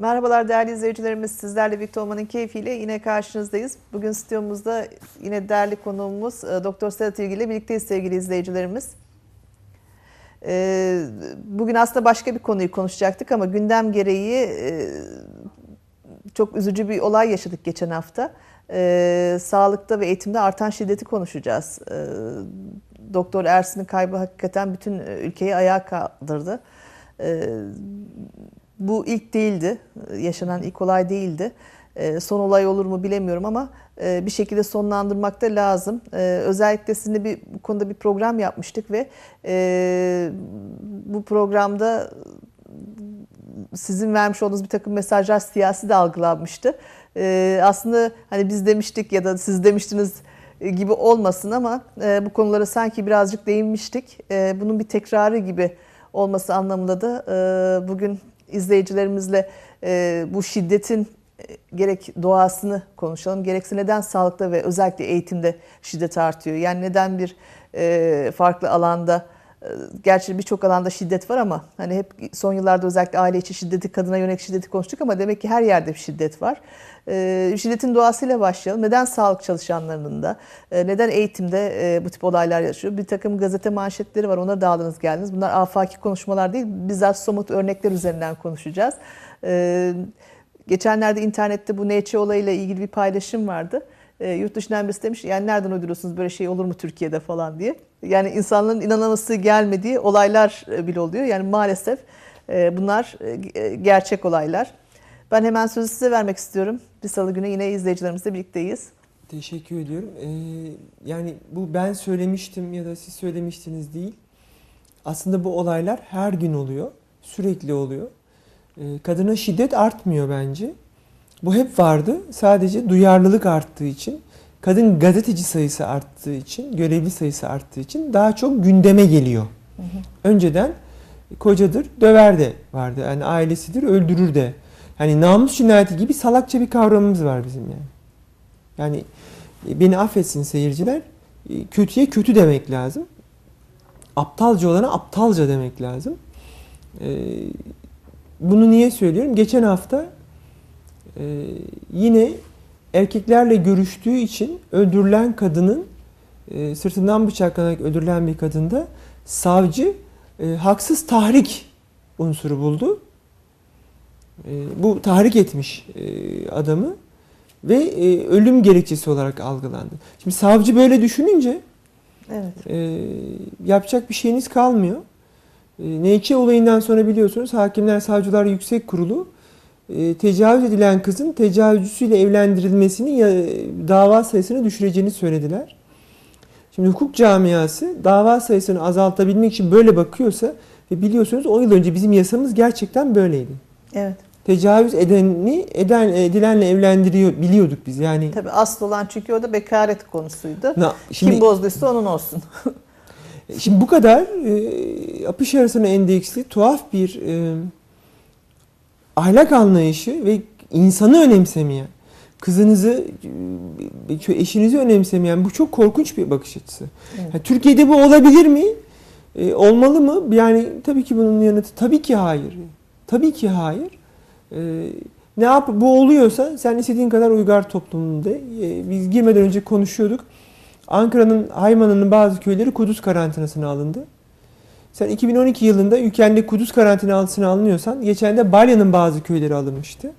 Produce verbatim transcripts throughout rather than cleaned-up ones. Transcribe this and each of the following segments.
Merhabalar değerli izleyicilerimiz, sizlerle birlikte olmanın keyfiyle yine karşınızdayız. Bugün stüdyomuzda yine değerli konuğumuz Doktor Serat İlgili birlikteyiz sevgili izleyicilerimiz. Bugün aslında başka bir konuyu konuşacaktık ama gündem gereği çok üzücü bir olay yaşadık geçen hafta. Sağlıkta ve eğitimde artan şiddeti konuşacağız. Doktor Ersin'in kaybı hakikaten bütün ülkeyi ayağa kaldırdı. Bu ilk değildi, yaşanan ilk olay değildi. Son olay olur mu bilemiyorum ama bir şekilde sonlandırmak da lazım. Özellikle sizinle bir bu konuda bir program yapmıştık ve bu programda sizin vermiş olduğunuz bir takım mesajlar siyasi de algılanmıştı. Aslında hani biz demiştik ya da siz demiştiniz gibi olmasın ama bu konulara sanki birazcık değinmiştik. Bunun bir tekrarı gibi olması anlamında da bugün izleyicilerimizle bu şiddetin gerek doğasını konuşalım, gerekse neden sağlıkta ve özellikle eğitimde şiddet artıyor. Yani neden bir farklı alanda, gerçi birçok alanda şiddet var ama hani hep son yıllarda özellikle aile içi şiddeti, kadına yönelik şiddeti konuştuk ama demek ki her yerde bir şiddet var. Şiddetin doğasıyla başlayalım. Neden sağlık çalışanlarının da, neden eğitimde bu tip olaylar yaşıyor? Bir takım gazete manşetleri var, ona dağıldınız geldiniz. Bunlar afaki konuşmalar değil, bizzat somut örnekler üzerinden konuşacağız. Geçenlerde internette bu N Ç olayıyla ilgili bir paylaşım vardı. Yurt dışından birisi demiş, yani nereden uyduruyorsunuz böyle şey olur mu Türkiye'de falan diye. Yani insanların inanaması gelmediği olaylar bile oluyor. Yani maalesef bunlar gerçek olaylar. Ben hemen sözü size vermek istiyorum. Bir salı günü yine izleyicilerimizle birlikteyiz. Teşekkür ediyorum. Ee, yani bu ben söylemiştim ya da siz söylemiştiniz değil. Aslında bu olaylar her gün oluyor. Sürekli oluyor. Ee, kadına şiddet artmıyor bence. Bu hep vardı. Sadece duyarlılık arttığı için, kadın gazeteci sayısı arttığı için, görevli sayısı arttığı için daha çok gündeme geliyor. Hı hı. Önceden kocadır, döver de vardı. Yani ailesidir, öldürür de. Yani namus cinayeti gibi salakça bir kavramımız var bizim yani. Yani beni affetsin seyirciler, kötüye kötü demek lazım. Aptalca olana aptalca demek lazım. Bunu niye söylüyorum? Geçen hafta Ee, yine erkeklerle görüştüğü için öldürülen kadının, e, sırtından bıçaklanarak öldürülen bir kadında savcı e, haksız tahrik unsuru buldu. E, bu tahrik etmiş e, adamı ve e, ölüm gerekçesi olarak algılandı. Şimdi savcı böyle düşününce evet, e, yapacak bir şeyiniz kalmıyor. E, Neyçe olayından sonra biliyorsunuz Hakimler Savcılar Yüksek Kurulu tecavüz edilen kızın tecavüzcüsüyle evlendirilmesini ya dava sayısını düşüreceğini söylediler. Şimdi hukuk camiası dava sayısını azaltabilmek için böyle bakıyorsa ve biliyorsunuz on yıl önce bizim yasamız gerçekten böyleydi. Evet. Tecavüz edeni eden edilenle evlendiriyor biliyorduk biz yani. Tabii asıl olan çünkü o da bekaret konusuydu. Na, şimdi, kim bozduysa onun olsun. Şimdi bu kadar e, apış arasına endeksli tuhaf bir e, ahlak anlayışı ve insanı önemsemeyen, kızınızı, eşinizi önemsemeyen bu çok korkunç bir bakış açısı. Evet. Yani Türkiye'de bu olabilir mi? E, olmalı mı? Yani tabii ki bunun yanıtı tabii ki hayır. Tabii ki hayır. E, ne yap? Bu oluyorsa sen istediğin kadar uygar toplumunda. E, biz girmeden önce konuşuyorduk. Ankara'nın, Hayman'ın bazı köyleri Kudüs karantinasına alındı. Sen iki bin on iki yılında ülkende Kudüs karantinasına alınıyorsan, geçen de Balya'nın bazı köyleri alınmıştı.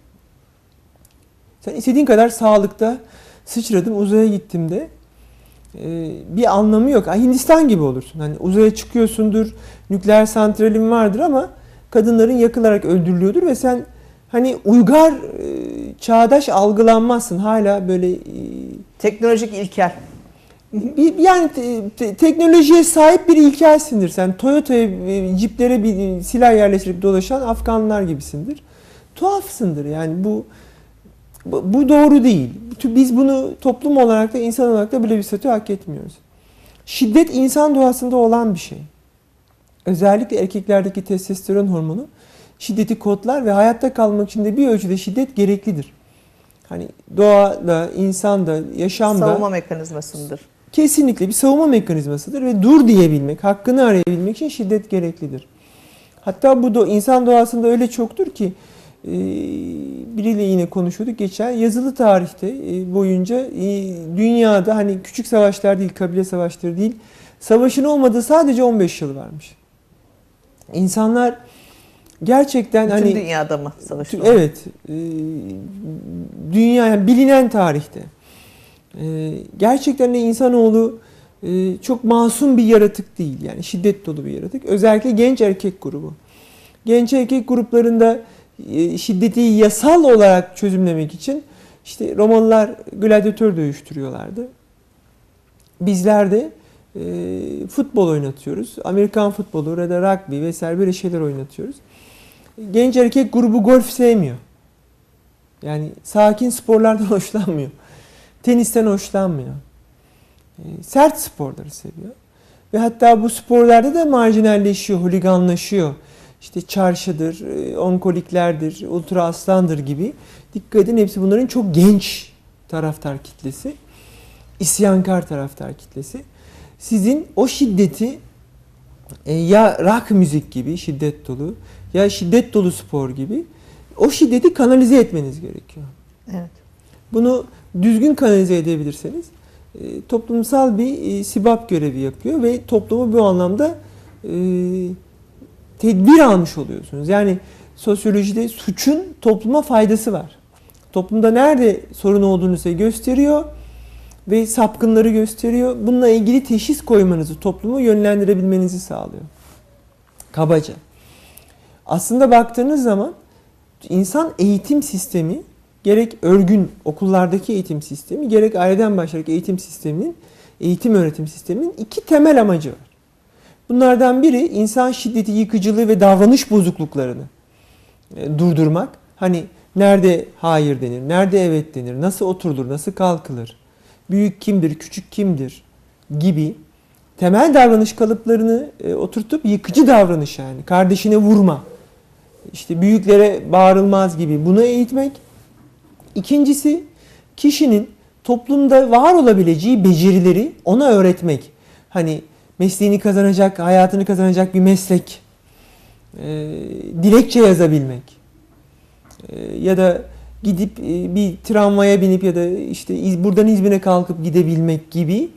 Sen istediğin kadar sağlıkta sıçradım, uzaya gittim de ee, bir anlamı yok. Ha, Hindistan gibi olursun. Hani uzaya çıkıyorsundur, nükleer santralin vardır ama kadınların yakılarak öldürülüyordur ve sen hani uygar, e, çağdaş algılanmazsın. Hala böyle... E, teknolojik ilkel. Yani te, te, teknolojiye sahip bir ilkelsindir sen. Toyota'ya, ciplere bir silah yerleştirip dolaşan Afganlar gibisindir. Tuhafsındır yani bu, bu bu doğru değil. Biz bunu toplum olarak da insan olarak da böyle bir statü hak etmiyoruz. Şiddet insan doğasında olan bir şey. Özellikle erkeklerdeki testosteron hormonu şiddeti kodlar ve hayatta kalmak için de bir ölçüde şiddet gereklidir. Hani doğa da, insan da, yaşam da savunma mekanizmasıdır. Kesinlikle bir savunma mekanizmasıdır ve dur diyebilmek, hakkını arayabilmek için şiddet gereklidir. Hatta bu do insan doğasında öyle çoktur ki biriyle yine konuşuyorduk geçen. Yazılı tarihte boyunca dünyada hani küçük savaşlar değil, kabile savaşları değil, savaşın olmadığı sadece on beş yıl varmış. İnsanlar gerçekten bütün hani... dünyada mı savaşlar? Evet. Dünya, yani bilinen tarihte. Gerçekten de insanoğlu çok masum bir yaratık değil. Yani şiddet dolu bir yaratık. Özellikle genç erkek grubu. Genç erkek gruplarında şiddeti yasal olarak çözümlemek için işte Romalılar gladyatör dövüştürüyorlardı. Bizler de e, futbol oynatıyoruz. Amerikan futbolu, orada rugby vesaire böyle şeyler oynatıyoruz. Genç erkek grubu golf sevmiyor. Yani sakin sporlardan hoşlanmıyor. Tenisten hoşlanmıyor. E, sert sporları seviyor. Ve hatta bu sporlarda da marjinalleşiyor, holiganlaşıyor. İşte çarşıdır, onkoliklerdir, ultra aslandır gibi. Dikkat edin, hepsi bunların çok genç taraftar kitlesi. İsyankar taraftar kitlesi. Sizin o şiddeti ya rock müzik gibi şiddet dolu ya şiddet dolu spor gibi o şiddeti kanalize etmeniz gerekiyor. Evet. Bunu düzgün kanalize edebilirseniz toplumsal bir sibap görevi yapıyor ve toplumu bu anlamda tedbir almış oluyorsunuz. Yani sosyolojide suçun topluma faydası var. Toplumda nerede sorun olduğunu size gösteriyor ve sapkınları gösteriyor. Bununla ilgili teşhis koymanızı, toplumu yönlendirebilmenizi sağlıyor. Kabaca. Aslında baktığınız zaman insan eğitim sistemi, gerek örgün okullardaki eğitim sistemi, gerek aileden başlayarak eğitim sisteminin, eğitim öğretim sisteminin iki temel amacı var. Bunlardan biri insan şiddeti, yıkıcılığı ve davranış bozukluklarını durdurmak. Hani nerede hayır denir, nerede evet denir, nasıl oturulur, nasıl kalkılır, büyük kimdir, küçük kimdir gibi temel davranış kalıplarını oturtup yıkıcı davranış, yani kardeşine vurma, işte büyüklere bağırılmaz gibi bunu eğitmek. İkincisi, kişinin toplumda var olabileceği becerileri ona öğretmek. Hani mesleğini kazanacak, hayatını kazanacak bir meslek, e, dilekçe yazabilmek e, ya da gidip e, bir tramvaya binip ya da işte iz, buradan İzmir'e kalkıp gidebilmek gibi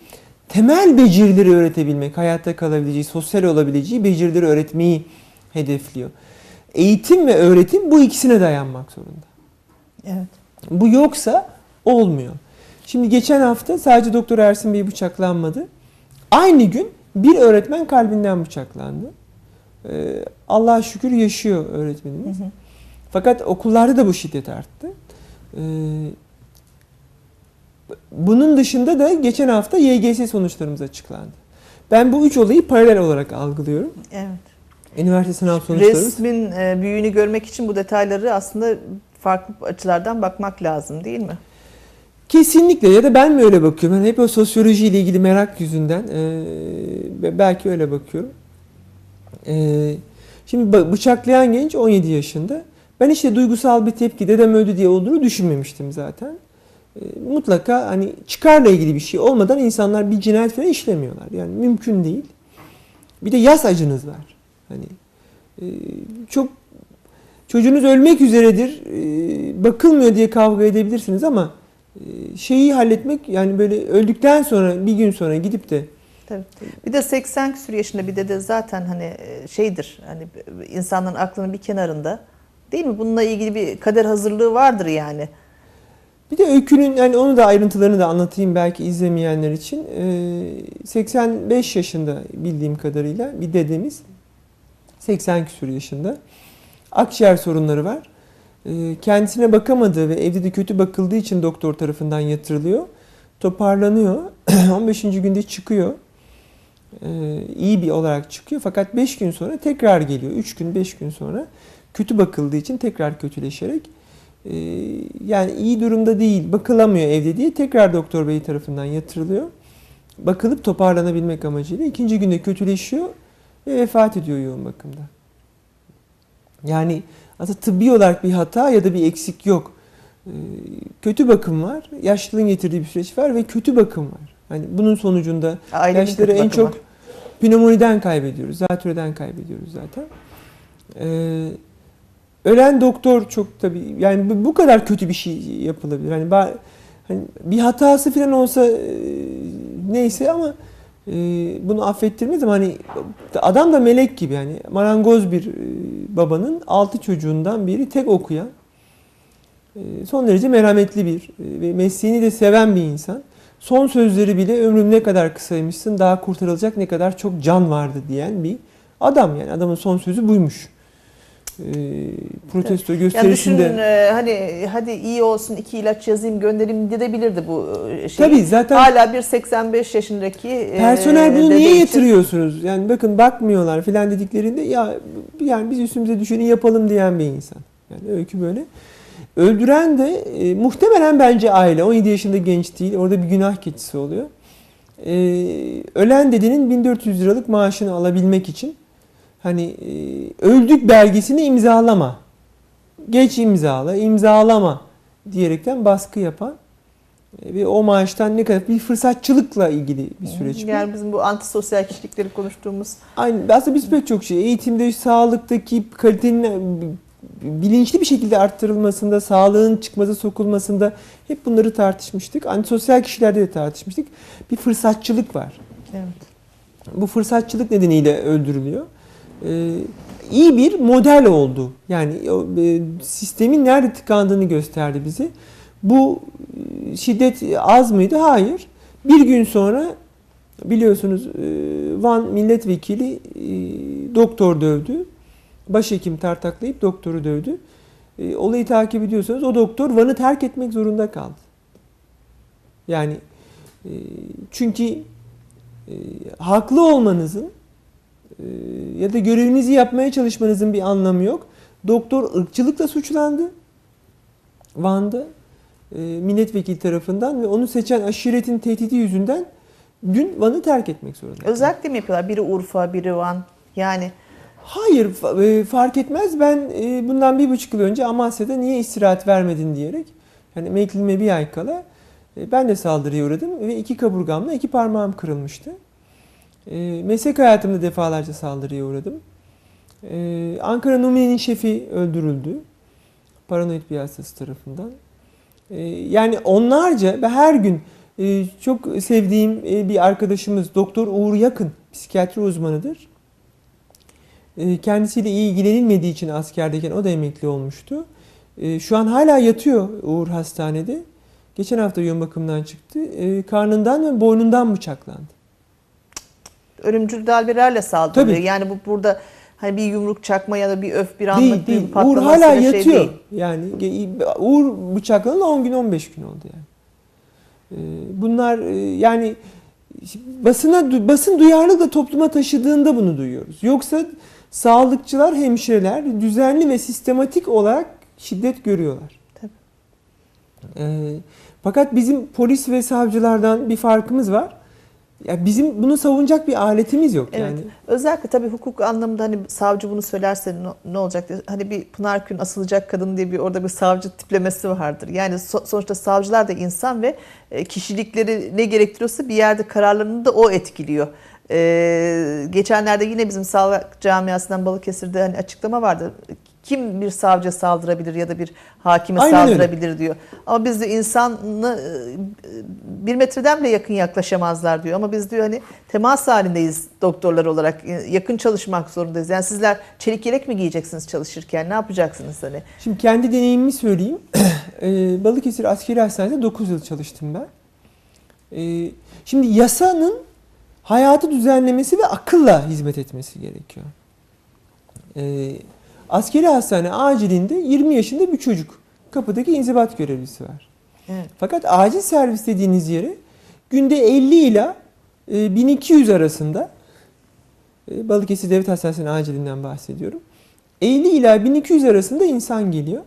temel becerileri öğretebilmek, hayatta kalabileceği, sosyal olabileceği becerileri öğretmeyi hedefliyor. Eğitim ve öğretim bu ikisine dayanmak zorunda. Evet. Bu yoksa olmuyor. Şimdi geçen hafta sadece Doktor Ersin Bey bıçaklanmadı. Aynı gün bir öğretmen kalbinden bıçaklandı. Ee, Allah'a şükür yaşıyor öğretmenimiz. Hı hı. Fakat okullarda da bu şiddet arttı. Ee, bunun dışında da geçen hafta Y G S sonuçlarımız açıklandı. Ben bu üç olayı paralel olarak algılıyorum. Evet. Üniversite sınav sonuçlarımız. Resmin e, büyüğünü görmek için bu detayları aslında farklı açılardan bakmak lazım, değil mi? Kesinlikle, ya da ben mi öyle bakıyorum? Yani hep o sosyolojiyle ilgili merak yüzünden e, belki öyle bakıyorum. E, şimdi bıçaklayan genç on yedi yaşında. Ben işte duygusal bir tepki, dedem öldü diye olduğunu düşünmemiştim zaten. E, mutlaka hani çıkarla ilgili bir şey olmadan insanlar bir cinayet falan işlemiyorlar. Yani mümkün değil. Bir de yas acınız var. Hani e, çok çocuğunuz ölmek üzeredir, e, bakılmıyor diye kavga edebilirsiniz ama şeyi halletmek, yani böyle öldükten sonra bir gün sonra gidip de tabii. Bir de seksen küsur yaşında bir dede zaten hani şeydir, hani insanların aklının bir kenarında, değil mi? Bununla ilgili bir kader hazırlığı vardır yani. Bir de öykünün yani onu da ayrıntılarını da anlatayım belki izlemeyenler için. seksen beş yaşında bildiğim kadarıyla bir dedemiz, seksen küsur yaşında, akciğer sorunları var. Kendisine bakamadığı ve evde de kötü bakıldığı için doktor tarafından yatırılıyor. Toparlanıyor. on beşinci günde çıkıyor. İyi bir olarak çıkıyor. Fakat beş gün sonra tekrar geliyor. üç gün beş gün sonra kötü bakıldığı için tekrar kötüleşerek, yani iyi durumda değil, bakılamıyor evde diye tekrar doktor bey tarafından yatırılıyor. Bakılıp toparlanabilmek amacıyla ikinci günde kötüleşiyor ve vefat ediyor yoğun bakımda. Yani aslında tıbbi olarak bir hata ya da bir eksik yok. Ee, kötü bakım var, yaşlılığın getirdiği bir süreç var ve kötü bakım var. Yani bunun sonucunda ailenin yaşları en çok var. Pnömoniden kaybediyoruz, zatürreden kaybediyoruz zaten. Ee, Ölen doktor çok tabii, yani bu kadar kötü bir şey yapılabilir. Hani, ben, hani bir hatası falan olsa e, neyse ama e, bunu affettirmez ama hani adam da melek gibi yani. Marangoz bir e, babanın altı çocuğundan biri tek okuyan, e, son derece merhametli bir e, ve mesleğini de seven bir insan. Son sözleri bile ömrüm ne kadar kısaymışsın, daha kurtarılacak ne kadar çok can vardı diyen bir adam yani. Adamın son sözü buymuş. E, protesto gösterisinde. Ya düşün, e, hani hadi iyi olsun iki ilaç yazayım göndereyim diyebilirdi bu şey. Tabii zaten. Hala bir seksen beş yaşındaki personel e, bunu niye için yatırıyorsunuz? Yani bakın bakmıyorlar filan dediklerinde ya yani biz üstümüze düşeni yapalım diyen bir insan. Yani öykü böyle. Öldüren de e, muhtemelen bence aile. on yedi yaşında genç değil. Orada bir günah keçisi oluyor. E, ölen dedenin bin dört yüz liralık maaşını alabilmek için hani öldük belgesini imzalama, geç imzala, imzalama diyerekten baskı yapan ve o maaştan ne kadar bir fırsatçılıkla ilgili bir süreç. Yani bizim bu antisosyal kişilikleri konuştuğumuz. Aynen. Aslında biz pek çok şey, eğitimde, sağlıktaki kalitenin bilinçli bir şekilde arttırılmasında, sağlığın çıkmaza sokulmasında hep bunları tartışmıştık. Antisosyal kişilerde de tartışmıştık. Bir fırsatçılık var. Evet. Bu fırsatçılık nedeniyle öldürülüyor. Ee, iyi bir model oldu. Yani e, sistemin nerede tıkandığını gösterdi bize. Bu e, şiddet az mıydı? Hayır. Bir gün sonra biliyorsunuz e, Van milletvekili e, doktor dövdü. Başhekim tartaklayıp doktoru dövdü. E, olayı takip ediyorsanız o doktor Van'ı terk etmek zorunda kaldı. Yani e, çünkü e, haklı olmanızın ya da görevinizi yapmaya çalışmanızın bir anlamı yok. Doktor ırkçılıkla suçlandı Van'da milletvekili tarafından ve onu seçen aşiretin tehdidi yüzünden dün Van'ı terk etmek zorunda. Özellikle mi yapıyorlar? Biri Urfa, biri Van. Yani hayır, fark etmez. Ben bundan bir buçuk yıl önce Amasya'da niye istirahat vermedin diyerek, yani emekliliğime bir ay kala ben de saldırıya uğradım ve iki kaburgamla iki parmağım kırılmıştı. Meslek hayatımda defalarca saldırıya uğradım. Ee, Ankara Numune'nin şefi öldürüldü. Paranoid bir hastası tarafından. Ee, yani onlarca ve her gün e, çok sevdiğim e, bir arkadaşımız Doktor Uğur Yakın, psikiyatri uzmanıdır. E, kendisiyle iyi ilgilenilmediği için askerdeyken o da emekli olmuştu. E, şu an hala yatıyor Uğur hastanede. Geçen hafta yoğun bakımdan çıktı. E, karnından ve boynundan bıçaklandı. Ölümcül dalbelerle saldırıyor. Tabii. Yani bu burada hani bir yumruk çakma ya da bir öf bir anlık bir patlaması. Uğur hala yatıyor. Şey değil. Yani Uğur bıçaklanalı on gün on beş gün oldu yani. Bunlar yani basına basın duyarlı da topluma taşıdığında bunu duyuyoruz. Yoksa sağlıkçılar, hemşireler düzenli ve sistematik olarak şiddet görüyorlar. Tabii. E, fakat bizim polis ve savcılardan bir farkımız var. Ya bizim bunu savunacak bir aletimiz yok yani. Evet. Özellikle tabii hukuk anlamında hani savcı bunu söylerse ne olacak diye. Hani bir Pınar Kür'ün asılacak kadın diye bir orada bir savcı tiplemesi vardır. Yani so- sonuçta savcılar da insan ve kişilikleri ne gerektiriyorsa bir yerde kararlarını da o etkiliyor. Ee, geçenlerde yine bizim sağlık camiasından Balıkesir'de hani açıklama vardı. Kim bir savcıya saldırabilir ya da bir hakime aynen saldırabilir öyle diyor. Ama biz de insanı bir metreden bile yakın yaklaşamazlar diyor. Ama biz diyor hani temas halindeyiz doktorlar olarak, yakın çalışmak zorundayız. Yani sizler çelik yelek mi giyeceksiniz çalışırken, ne yapacaksınız hani? Şimdi kendi deneyimimi söyleyeyim. Balıkesir Askeri Hastanesi'nde dokuz yıl çalıştım ben. Şimdi yasanın hayatı düzenlemesi ve akılla hizmet etmesi gerekiyor. Evet. Askeri hastane acilinde yirmi yaşında bir çocuk. Kapıdaki inzibat görevlisi var. Evet. Fakat acil servis dediğiniz yere günde elli ila bin iki yüz arasında, Balıkesir Devlet Hastanesi'nin acilinden bahsediyorum. elli ila bin iki yüz arasında insan geliyor.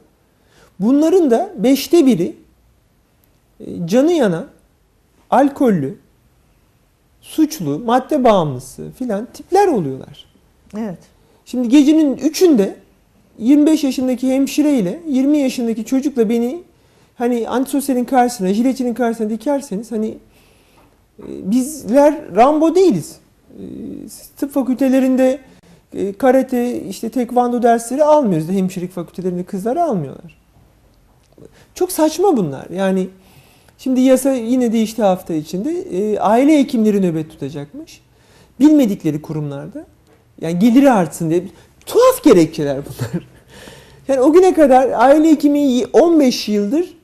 Bunların da beşte biri canı yana, alkollü, suçlu, madde bağımlısı filan tipler oluyorlar. Evet. Şimdi gecenin üçünde yirmi beş yaşındaki hemşireyle yirmi yaşındaki çocukla beni hani antisosyalin karşısına, jiletçinin karşısına dikerseniz hani bizler Rambo değiliz. Tıp fakültelerinde karate, işte tekvando dersleri almıyoruz. Hemşirelik fakültelerinde kızları almıyorlar. Çok saçma bunlar. Yani şimdi yasa yine değişti hafta içinde. E, aile hekimleri nöbet tutacakmış. Bilmedikleri kurumlarda. Yani geliri artsın diye. Tuhaf gerekçeler bunlar. Yani o güne kadar aile hekimi on beş yıldır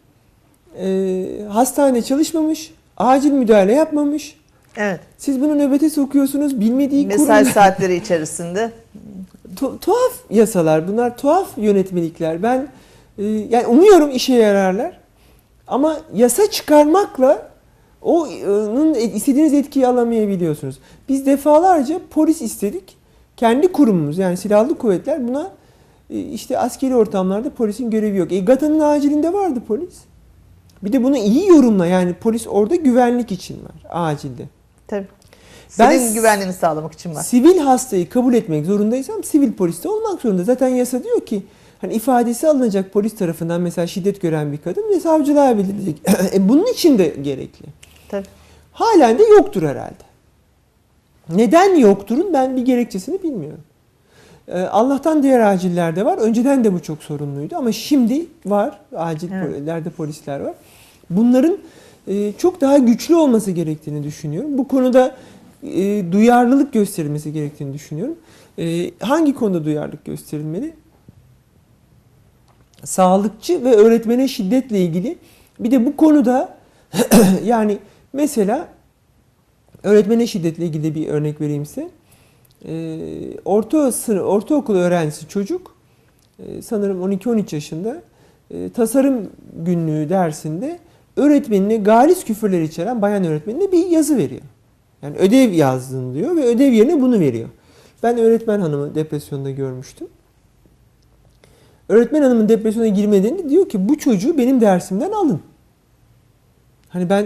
e, hastanede çalışmamış, acil müdahale yapmamış. Evet. Siz bunu nöbete sokuyorsunuz, bilmediği kurumlar. Mesai saatleri içerisinde. Tu- tuhaf yasalar bunlar, tuhaf yönetmelikler. Ben e, yani umuyorum işe yararlar. Ama yasa çıkarmakla onun istediğiniz etkiyi alamayabiliyorsunuz. Biz defalarca polis istedik. Kendi kurumumuz, yani silahlı kuvvetler buna işte askeri ortamlarda polisin görevi yok. E, Gata'nın acilinde vardı polis. Bir de bunu iyi yorumla, yani polis orada güvenlik için var acilde. Tabii. Ben sivil güvenliğini sağlamak için var. Sivil hastayı kabul etmek zorundaysam sivil polis de olmak zorunda. Zaten yasa diyor ki hani ifadesi alınacak polis tarafından mesela şiddet gören bir kadın ve savcılığa bildirecek. e, bunun için de gerekli. Tabii. Halen de yoktur herhalde. Neden yokturun ben bir gerekçesini bilmiyorum. Ee, Allah'tan diğer acillerde var. Önceden de bu çok sorunluydu ama şimdi var. Acillerde evet. Polisler var. Bunların e, çok daha güçlü olması gerektiğini düşünüyorum. Bu konuda e, duyarlılık gösterilmesi gerektiğini düşünüyorum. E, hangi konuda duyarlılık gösterilmeli? Sağlıkçı ve öğretmene şiddetle ilgili. Bir de bu konuda yani mesela öğretmene şiddetle ilgili bir örnek vereyim size. E, orta sınıf, ortaokul öğrencisi çocuk e, sanırım on iki on üç yaşında e, tasarım günlüğü dersinde öğretmenine galis küfürler içeren bayan öğretmenine bir yazı veriyor. Yani ödev yazdın diyor ve ödev yerine bunu veriyor. Ben öğretmen hanımı depresyonda görmüştüm. Öğretmen hanımın depresyona girmediğini diyor ki bu çocuğu benim dersimden alın. Hani ben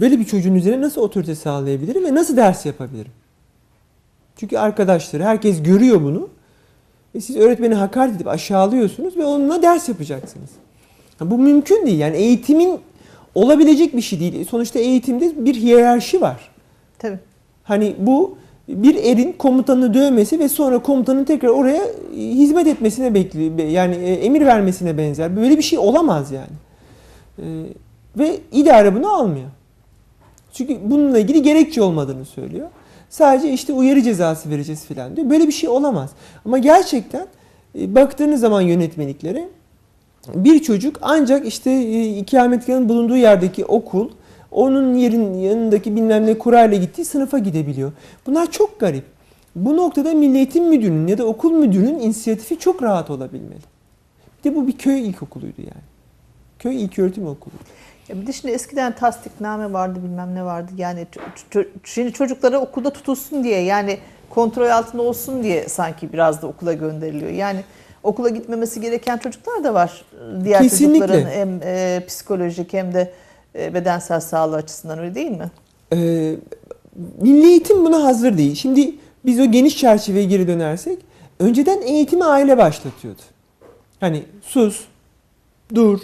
böyle bir çocuğun üzerine nasıl otorite sağlayabilirim ve nasıl ders yapabilirim? Çünkü arkadaşları, herkes görüyor bunu. Ve siz öğretmeni hakaret edip aşağılıyorsunuz ve onunla ders yapacaksınız. Bu mümkün değil. Yani eğitimin olabilecek bir şey değil. Sonuçta eğitimde bir hiyerarşi var. Tabii. Hani bu bir erin komutanını dövmesi ve sonra komutanın tekrar oraya hizmet etmesine bekliyor. Yani emir vermesine benzer. Böyle bir şey olamaz yani. Ve idare bunu almıyor. Çünkü bununla ilgili gerekçe olmadığını söylüyor. Sadece işte uyarı cezası vereceğiz filan diyor. Böyle bir şey olamaz. Ama gerçekten baktığınız zaman yönetmeliklere bir çocuk ancak işte ikametgahın bulunduğu yerdeki okul, onun yerin yanındaki bilmem ne kurayla gittiği sınıfa gidebiliyor. Bunlar çok garip. Bu noktada Milli Eğitim Müdürü'nün ya da okul müdürünün inisiyatifi çok rahat olabilmeli. Bir de bu bir köy ilkokuluydu yani. Köy ilköğretim okulu. Bir de şimdi eskiden tasdikname vardı, bilmem ne vardı. Yani şimdi çocuklara okulda tutulsun diye, yani kontrol altında olsun diye sanki biraz da okula gönderiliyor. Yani okula gitmemesi gereken çocuklar da var. Diğer kesinlikle. Çocukların hem e, psikolojik hem de e, bedensel sağlığı açısından, öyle değil mi? Ee, Milli Eğitim buna hazır değil. Şimdi biz o geniş çerçeveye geri dönersek, önceden eğitimi aile başlatıyordu. Hani sus, dur,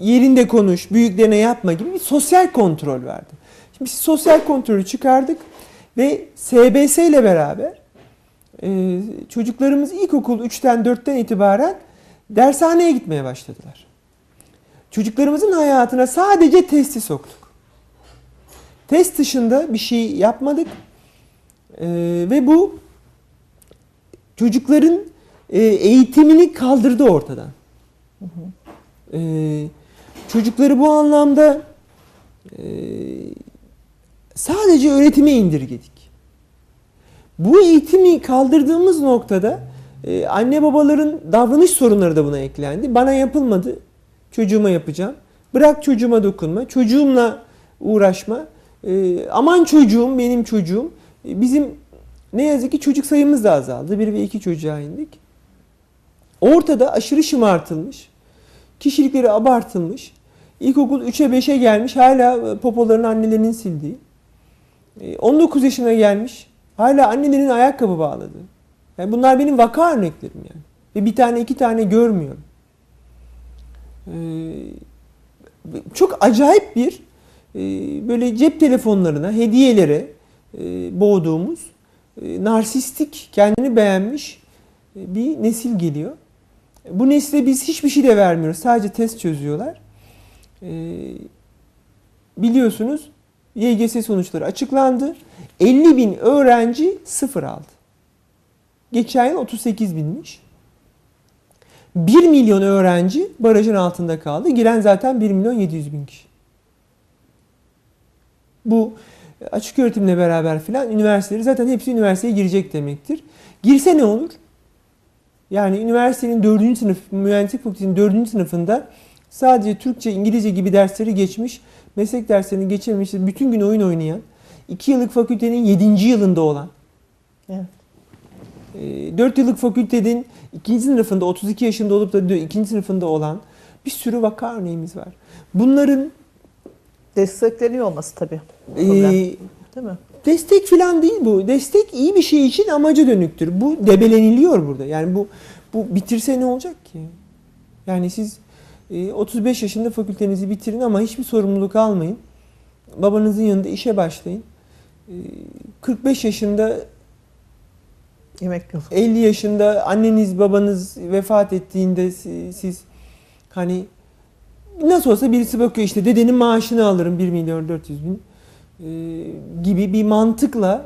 yerinde konuş, büyüklerine yapma gibi bir sosyal kontrol verdi. Şimdi biz sosyal kontrolü çıkardık ve S B S ile beraber e, çocuklarımız ilkokul üçten dörtten itibaren dershaneye gitmeye başladılar. Çocuklarımızın hayatına sadece testi soktuk. Test dışında bir şey yapmadık e, ve bu çocukların e, eğitimini kaldırdı ortadan. Hı hı. Ee, çocukları bu anlamda e, sadece öğretime indirgedik. Bu eğitimi kaldırdığımız noktada e, anne babaların davranış sorunları da buna eklendi. Bana yapılmadı, çocuğuma yapacağım. Bırak çocuğuma dokunma, çocuğumla uğraşma. E, aman çocuğum, benim çocuğum. E, bizim ne yazık ki çocuk sayımız da azaldı. Bir ve iki çocuğa indik. Ortada aşırı şımartılmış, kişilikleri abartılmış, ilkokul üçe beşe gelmiş, hala popolarını annelerinin sildiği, on dokuz yaşına gelmiş, hala annelerinin ayakkabı bağladığı. Yani bunlar benim vaka örneklerim yani. Ve bir tane iki tane görmüyorum. Ee, çok acayip bir, e, böyle cep telefonlarına, hediyelere e, boğduğumuz narsistik, kendini beğenmiş bir nesil geliyor. Bu nesile biz hiçbir şey de vermiyoruz. Sadece test çözüyorlar. Biliyorsunuz Y G S sonuçları açıklandı. elli bin öğrenci sıfır aldı. Geçen yıl otuz sekiz binmiş. bir milyon öğrenci barajın altında kaldı. Giren zaten bir milyon yedi yüz bin kişi. Bu açık öğretimle beraber filan üniversiteleri zaten hepsi üniversiteye girecek demektir. Girse ne olur? Yani üniversitenin dördüncü sınıf, mühendislik fakültesinin dördüncü sınıfında sadece Türkçe, İngilizce gibi dersleri geçmiş, meslek derslerini geçirmiş, bütün gün oyun oynayan, iki yıllık fakültenin yedinci yılında olan, evet. dört yıllık fakültenin ikinci sınıfında otuz iki yaşında olup da ikinci sınıfında olan bir sürü vaka örneğimiz var. Bunların destekleniyor olması tabii. Ee, değil mi? Destek falan değil bu. Destek iyi bir şey için amaca dönüktür. Bu debeleniliyor burada. Yani bu bu bitirse ne olacak ki? Yani siz otuz beş yaşında fakültenizi bitirin ama hiçbir sorumluluk almayın. Babanızın yanında işe başlayın. kırk beş yaşında, elli yaşında anneniz babanız vefat ettiğinde siz hani nasıl olsa birisi bakıyor işte dedenin maaşını alırım bir milyon dört yüz bin gibi bir mantıkla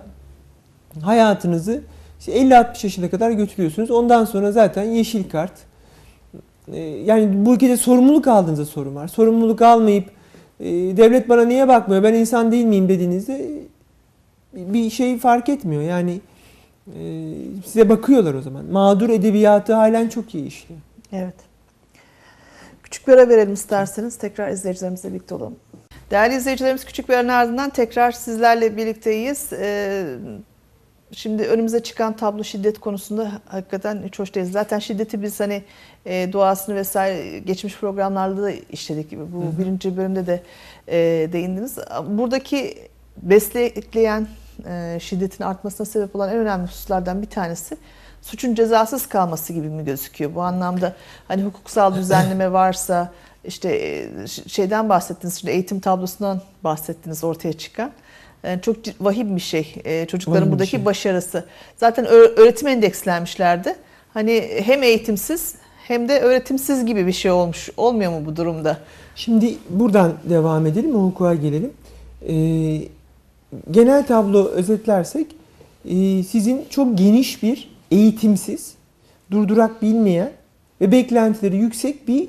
hayatınızı işte elli altmış yaşına kadar götürüyorsunuz. Ondan sonra zaten yeşil kart. Yani bu ülkede sorumluluk aldığınızda sorun var. Sorumluluk almayıp devlet bana niye bakmıyor ben insan değil miyim dediğinizde bir şey fark etmiyor. Yani size bakıyorlar o zaman. Mağdur edebiyatı halen çok iyi işliyor. Evet. Küçük bir ara verelim isterseniz. Tekrar izleyicilerimizle birlikte olalım. Değerli izleyicilerimiz küçük bir aranın ardından tekrar sizlerle birlikteyiz. Şimdi önümüze çıkan tablo şiddet konusunda hakikaten hiç hoş değiliz. Zaten şiddeti biz hani doğasını vesaire geçmiş programlarda da işledik gibi. Bu hı hı. birinci bölümde de değindiniz. Buradaki besleyen şiddetin artmasına sebep olan en önemli hususlardan bir tanesi suçun cezasız kalması gibi mi gözüküyor? Bu anlamda hani hukuksal düzenleme varsa işte şeyden bahsettiniz, şimdi eğitim tablosundan bahsettiniz ortaya çıkan. Çok vahim bir şey çocukların vahim buradaki şey. başarısı. Zaten öğretim endekslenmişlerdi. Hani hem eğitimsiz hem de öğretimsiz gibi bir şey olmuş. Olmuyor mu bu durumda? Şimdi buradan devam edelim, hukuka gelelim. Ee, genel tablo özetlersek sizin çok geniş bir eğitimsiz, durdurak bilmeyen ve beklentileri yüksek bir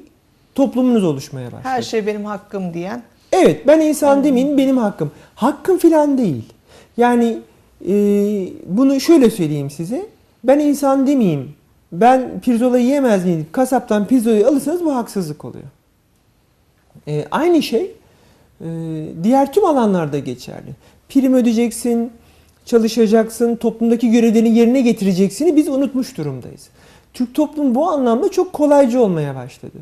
toplumunuz oluşmaya başladı. Her şey benim hakkım diyen. Evet, ben insan demeyin, benim hakkım. Hakkım filan değil. Yani e, bunu şöyle söyleyeyim size. Ben insan demeyeyim, ben pirzola yiyemez miyim? Kasaptan pirzolayı alırsanız bu haksızlık oluyor. E, aynı şey e, diğer tüm alanlarda geçerli. Prim ödeyeceksin, çalışacaksın, toplumdaki görevlerini yerine getireceksini biz unutmuş durumdayız. Türk toplumu bu anlamda çok kolaycı olmaya başladı.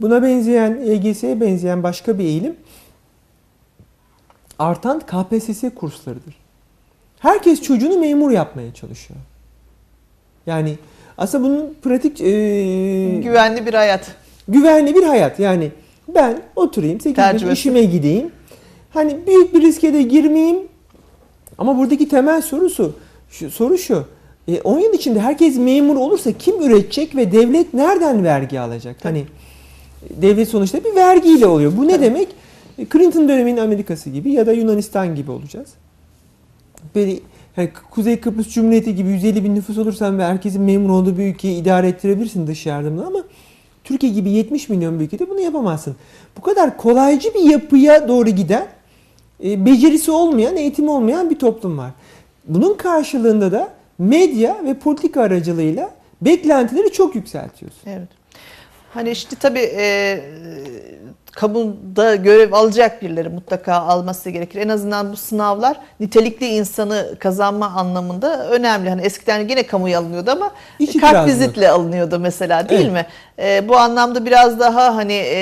Buna benzeyen, Y G S'ye benzeyen başka bir eğilim artan K P S S kurslarıdır. Herkes çocuğunu memur yapmaya çalışıyor. Yani aslında bunun pratik... E, güvenli bir hayat. Güvenli bir hayat. Yani ben oturayım, sekiz gün işime gideyim. Hani büyük bir riske de girmeyeyim. Ama buradaki temel sorusu, şu, soru şu. E, on yıl içinde herkes memur olursa kim üretecek ve devlet nereden vergi alacak? Hani... Devlet sonuçta bir vergiyle oluyor. Bu ne evet. demek? Clinton döneminin Amerika'sı gibi ya da Yunanistan gibi olacağız. Böyle, yani Kuzey Kıbrıs Cumhuriyeti gibi yüz elli bin nüfus olursan ve herkesin memur olduğu bir ülkeyi idare ettirebilirsin dış yardımla ama Türkiye gibi yetmiş milyon bir ülkede bunu yapamazsın. Bu kadar kolaycı bir yapıya doğru giden, becerisi olmayan, eğitimi olmayan bir toplum var. Bunun karşılığında da medya ve politika aracılığıyla beklentileri çok yükseltiyorsun. Evet. Hani işte tabii e, kamuda görev alacak birileri mutlaka alması gerekir. En azından bu sınavlar nitelikli insanı kazanma anlamında önemli. Hani eskiden yine kamuya alınıyordu ama kartvizitle alınıyordu mesela değil evet. mi? E, bu anlamda biraz daha hani e,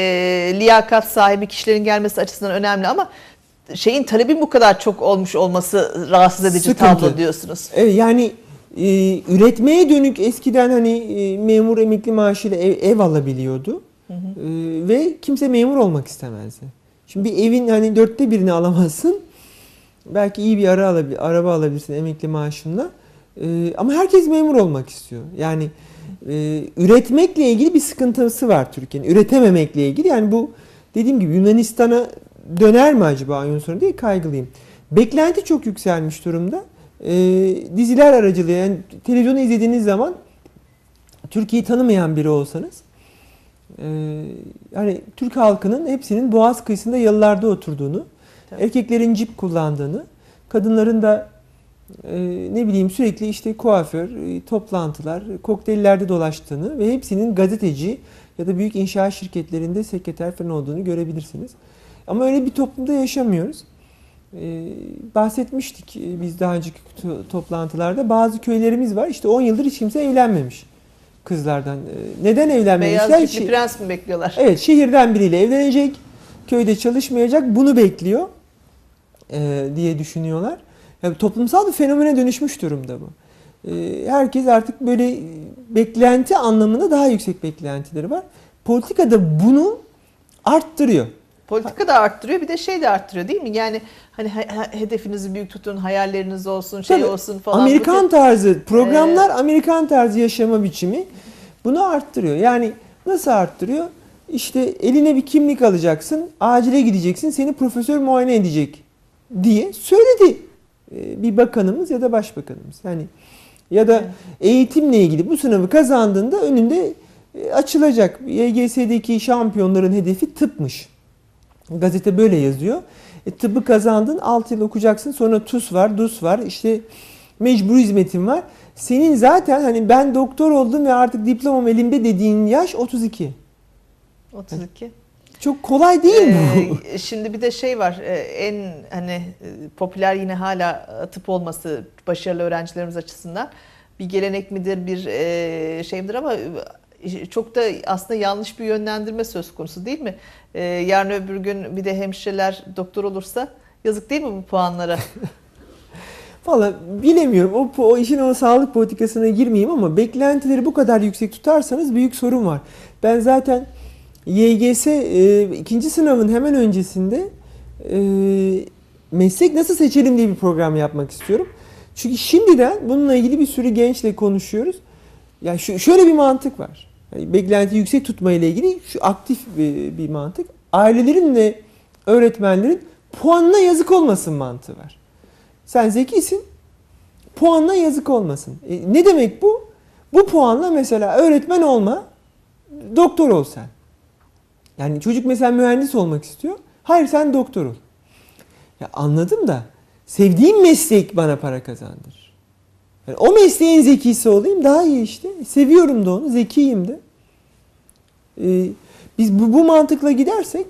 liyakat sahibi kişilerin gelmesi açısından önemli ama şeyin talebin bu kadar çok olmuş olması rahatsız edici tablo diyorsunuz. Evet yani... Ee, üretmeye dönük eskiden hani e, memur emekli maaşıyla ev, ev alabiliyordu hı hı. Ee, ve kimse memur olmak istemezdi. Şimdi bir evin hani dörtte birini alamazsın, belki iyi bir ara alabil, araba alabilirsin emekli maaşınla E, ama herkes memur olmak istiyor. Yani e, üretmekle ilgili bir sıkıntısı var Türkiye'nin. Üretememekle ilgili. Yani bu dediğim gibi Yunanistan'a döner mi acaba ayın sonu diye kaygılıyım. Beklenti çok yükselmiş durumda. E, diziler aracılığı, yani televizyonu izlediğiniz zaman Türkiye'yi tanımayan biri olsanız e, yani Türk halkının hepsinin Boğaz kıyısında yalılarda oturduğunu, tabii, erkeklerin cip kullandığını, kadınların da e, ne bileyim sürekli işte kuaför, e, toplantılar, kokteyllerde dolaştığını ve hepsinin gazeteci ya da büyük inşaat şirketlerinde sekreter falan olduğunu görebilirsiniz. Ama öyle bir toplumda yaşamıyoruz. Ee, bahsetmiştik biz daha önceki toplantılarda. Bazı köylerimiz var. İşte on yıldır hiç kimse evlenmemiş kızlardan. Ee, neden evlenmemişler? Beyaz cipli prens mi bekliyorlar? Evet, şehirden biriyle evlenecek, köyde çalışmayacak, bunu bekliyor e, diye düşünüyorlar. Yani toplumsal bir fenomene dönüşmüş durumda bu. E, herkes artık böyle beklenti anlamında daha yüksek beklentileri var. Politika da bunu arttırıyor. Politika da arttırıyor, bir de şey de arttırıyor değil mi? Yani hani hedefinizi büyük tutun, hayalleriniz olsun, şey tabii, olsun falan. Amerikan tarzı programlar, ee... Amerikan tarzı yaşama biçimi bunu arttırıyor. Yani nasıl arttırıyor? İşte eline bir kimlik alacaksın, acile gideceksin, seni profesör muayene edecek diye söyledi bir bakanımız ya da başbakanımız. Yani ya da eğitimle ilgili bu sınavı kazandığında önünde açılacak. Y G S'deki şampiyonların hedefi tıpmış. Gazete böyle yazıyor. E, tıbbı kazandın, altı yıl okuyacaksın, sonra T U S var, D U S var, işte mecbur hizmetin var. Senin zaten hani ben doktor oldum ve artık diplomam elimde dediğin yaş otuz iki. otuz iki. Çok kolay değil ee, bu. Şimdi bir de şey var, en hani popüler yine hala tıp olması başarılı öğrencilerimiz açısından. Bir gelenek midir, bir şey midir ama... Çok da aslında yanlış bir yönlendirme söz konusu değil mi? Ee, yarın öbür gün bir de hemşireler doktor olursa yazık değil mi bu puanlara? Vallahi bilemiyorum. O, o işin o sağlık politikasına girmeyeyim ama beklentileri bu kadar yüksek tutarsanız büyük sorun var. Ben zaten Y G S e, ikinci sınavın hemen öncesinde e, meslek nasıl seçelim diye bir program yapmak istiyorum. Çünkü şimdiden bununla ilgili bir sürü gençle konuşuyoruz. Yani şu, şöyle bir mantık var. Yani beklenti yüksek tutma ile ilgili şu aktif bir, bir mantık. Ailelerin ve öğretmenlerin puanına yazık olmasın mantığı var. Sen zekisin, puanına yazık olmasın. E, ne demek bu? Bu puanla mesela öğretmen olma, doktor ol sen. Yani çocuk mesela mühendis olmak istiyor. Hayır, sen doktor ol. Ya anladım da sevdiğim meslek bana para kazandırır. Yani o mesleğin zekisi olayım daha iyi işte. Seviyorum da onu, zekiyim de. Ee, biz bu, bu mantıkla gidersek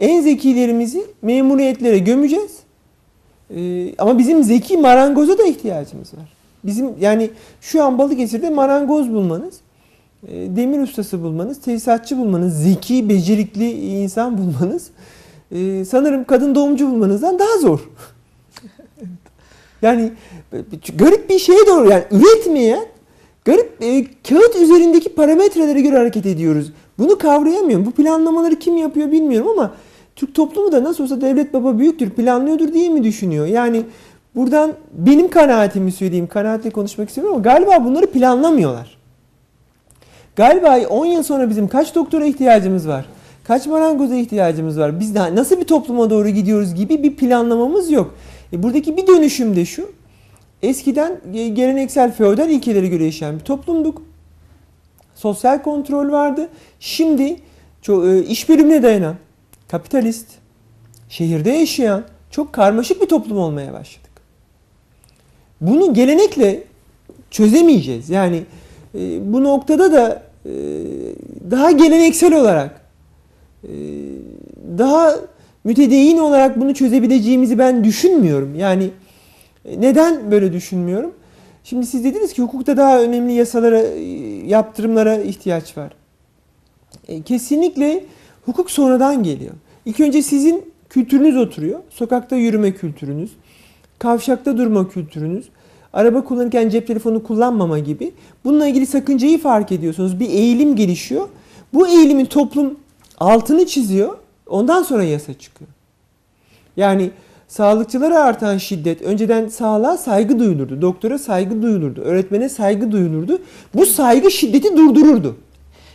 en zekilerimizi memuriyetlere gömeceğiz. Ee, ama bizim zeki marangoza da ihtiyacımız var. Bizim yani şu an Balıkesir'de marangoz bulmanız, e, demir ustası bulmanız, tesisatçı bulmanız, zeki, becerikli insan bulmanız e, sanırım kadın doğumcu bulmanızdan daha zor. Yani garip bir şeye doğru, yani üretmeyen, garip e, kağıt üzerindeki parametrelere göre hareket ediyoruz. Bunu kavrayamıyorum. Bu planlamaları kim yapıyor bilmiyorum ama Türk toplumu da nasıl olsa devlet baba büyüktür, planlıyordur diye mi düşünüyor? Yani buradan benim kanaatimi söyleyeyim, kanaatle konuşmak istemiyorum ama galiba bunları planlamıyorlar. Galiba on yıl sonra bizim kaç doktora ihtiyacımız var, kaç marangoza ihtiyacımız var, biz daha nasıl bir topluma doğru gidiyoruz gibi bir planlamamız yok. E buradaki bir dönüşüm de şu, eskiden geleneksel feodal ilkelere göre yaşayan bir toplumduk. Sosyal kontrol vardı. Şimdi iş bölümüne dayanan, kapitalist, şehirde yaşayan çok karmaşık bir toplum olmaya başladık. Bunu gelenekle çözemeyeceğiz. Yani bu noktada da daha geleneksel olarak, daha... mütedeyyin olarak bunu çözebileceğimizi ben düşünmüyorum. Yani neden böyle düşünmüyorum? Şimdi siz dediniz ki hukukta daha önemli yasalara, yaptırımlara ihtiyaç var. E, kesinlikle hukuk sonradan geliyor. İlk önce sizin kültürünüz oturuyor. Sokakta yürüme kültürünüz, kavşakta durma kültürünüz, araba kullanırken cep telefonu kullanmama gibi. Bununla ilgili sakıncayı fark ediyorsunuz. Bir eğilim gelişiyor. Bu eğilimin toplum altını çiziyor. Ondan sonra yasa çıkıyor. Yani Sağlıkçılara artan şiddet, önceden sağlığa saygı duyulurdu, doktora saygı duyulurdu, öğretmene saygı duyulurdu. Bu saygı şiddeti durdururdu.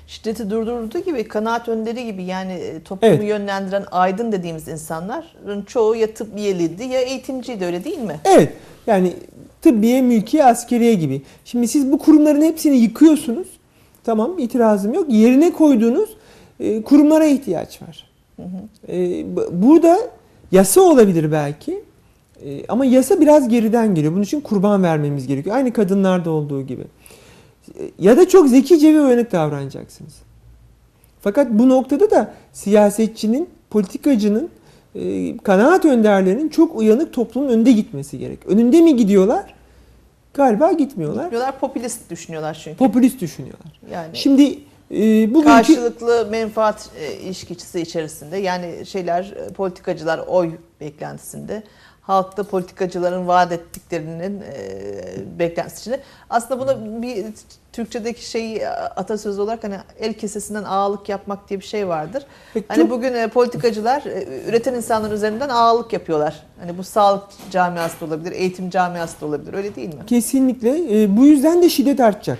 Şiddeti durdurduğu gibi kanaat önderi gibi, yani toplumu evet. yönlendiren aydın dediğimiz insanların çoğu ya tıp üyeliydi ya eğitimciydi, öyle değil mi? Evet, yani tıbbiye, mülkiye, askeriye gibi. Şimdi siz bu kurumların hepsini yıkıyorsunuz, tamam, itirazım yok. Yerine koyduğunuz e, kurumlara ihtiyaç var. Hı hı. E, burada yasa olabilir belki e, ama yasa biraz geriden geliyor. Bunun için kurban vermemiz gerekiyor. Aynı kadınlarda olduğu gibi. Ya da çok zekice ve uyanık davranacaksınız. Fakat bu noktada da siyasetçinin, politikacının, e, kanaat önderlerinin çok uyanık toplumun önde gitmesi gerek. Önünde mi gidiyorlar? Galiba gitmiyorlar. Gitmiyorlar, popülist düşünüyorlar çünkü. Popülist düşünüyorlar. Yani şimdi e, bugünkü... karşılıklı menfaat e, ilişkisi içerisinde, yani şeyler, politikacılar oy beklentisinde, halkta politikacıların vaat ettiklerinin e, beklentisi içinde. Aslında buna bir Türkçedeki şey, atasözü olarak hani el kesesinden ağalık yapmak diye bir şey vardır. Peki, hani çok... bugün e, politikacılar e, üreten insanların üzerinden ağalık yapıyorlar. Hani bu sağlık camiası da olabilir, eğitim camiası da olabilir, öyle değil mi? Kesinlikle. E, bu yüzden de şiddet artacak.